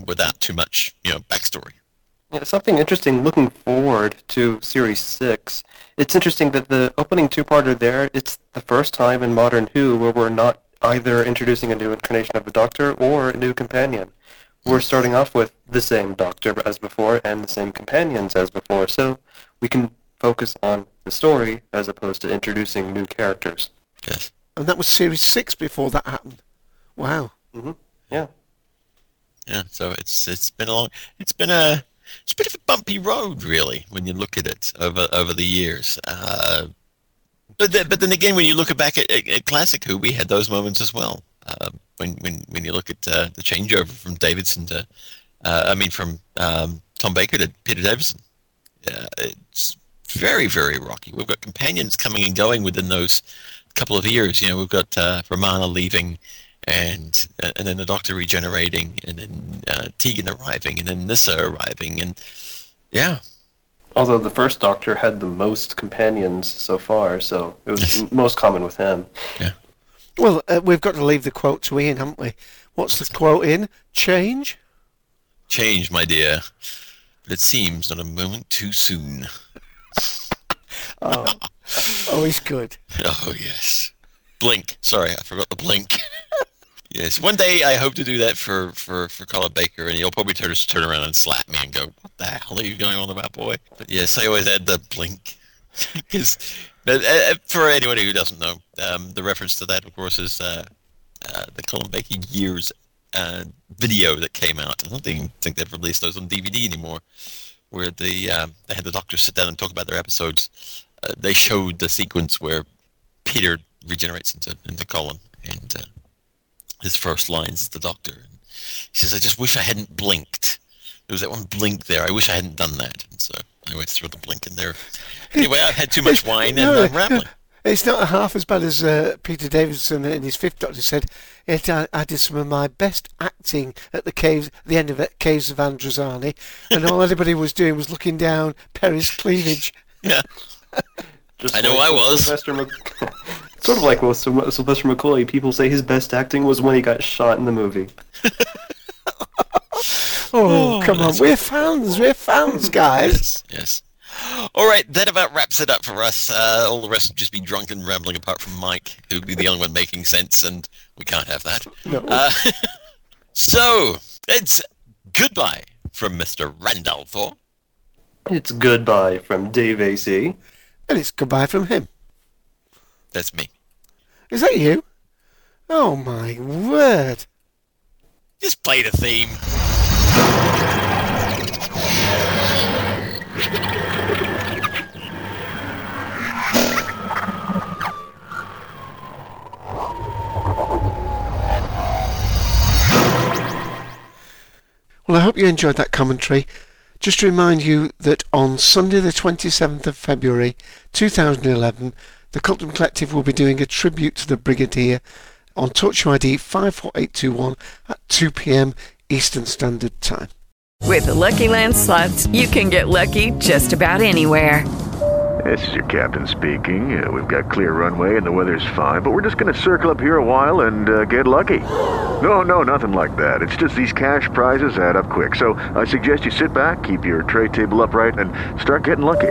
without too much, backstory. Yeah, something interesting looking forward to Series 6. It's interesting that the opening two-parter there, it's the first time in Modern Who where we're not either introducing a new incarnation of the Doctor or a new companion. We're starting off with the same Doctor as before and the same companions as before, so we can focus on the story as opposed to introducing new characters. Yes. And that was Series 6 before that happened. Wow. Mm-hmm. Yeah. Yeah, so it's a bit of a bumpy road, really, when you look at it over the years. But then again, when you look back at Classic Who, we had those moments as well. When you look at the changeover from Davidson to, from Tom Baker to Peter Davison, it's very, very rocky. We've got companions coming and going within those couple of years. We've got Romana leaving, and then the Doctor regenerating, and then Tegan arriving, and then Nissa arriving, and yeah. Although the first Doctor had the most companions so far, so it was most common with him. Yeah. Well, we've got to leave the quote to Ian, haven't we? What's the quote in? Change? Change, my dear. But it seems not a moment too soon. Oh, he's good. Oh, yes. Blink. Sorry, I forgot the blink. Yes, one day I hope to do that for Colin Baker, and he'll probably just turn around and slap me and go, "What the hell are you going on about, boy?" But yes, I always add the blink. Because for anyone who doesn't know, the reference to that, of course, is the Colin Baker Years video that came out. I don't even think they've released those on DVD anymore, where they had the Doctor sit down and talk about their episodes. They showed the sequence where Peter regenerates into Colin, and... his first lines is the Doctor. And he says, "I just wish I hadn't blinked. There was that one blink there. I wish I hadn't done that." And so I always throw the blink in there. Anyway, I've had too much wine and I'm rambling. It's not half as bad as Peter Davison in his Fifth Doctor said. I did some of my best acting at the end of the Caves of Androzani, and all anybody was doing was looking down Perry's cleavage. Yeah. Just I know I was. Sort of like with Sylvester McCoy, people say his best acting was when he got shot in the movie. Oh, come on. We're fans, guys. Yes. All right, that about wraps it up for us. All the rest would just be drunk and rambling apart from Mike, who'd be the only one making sense, and we can't have that. No. So, it's goodbye from Mr. Randolph. It's goodbye from Dave AC. And it's goodbye from him. That's me. Is that you? Oh my word. Just play the theme. Well, I hope you enjoyed that commentary. Just to remind you that on Sunday the 27th of February 2011... the Goltam Collective will be doing a tribute to the Brigadier on Talk Show ID 54821 at 2 p.m. Eastern Standard Time. With the Lucky Land Slots, you can get lucky just about anywhere. This is your captain speaking. We've got clear runway and the weather's fine, but we're just going to circle up here a while and get lucky. No, nothing like that. It's just these cash prizes add up quick. So I suggest you sit back, keep your tray table upright, and start getting lucky.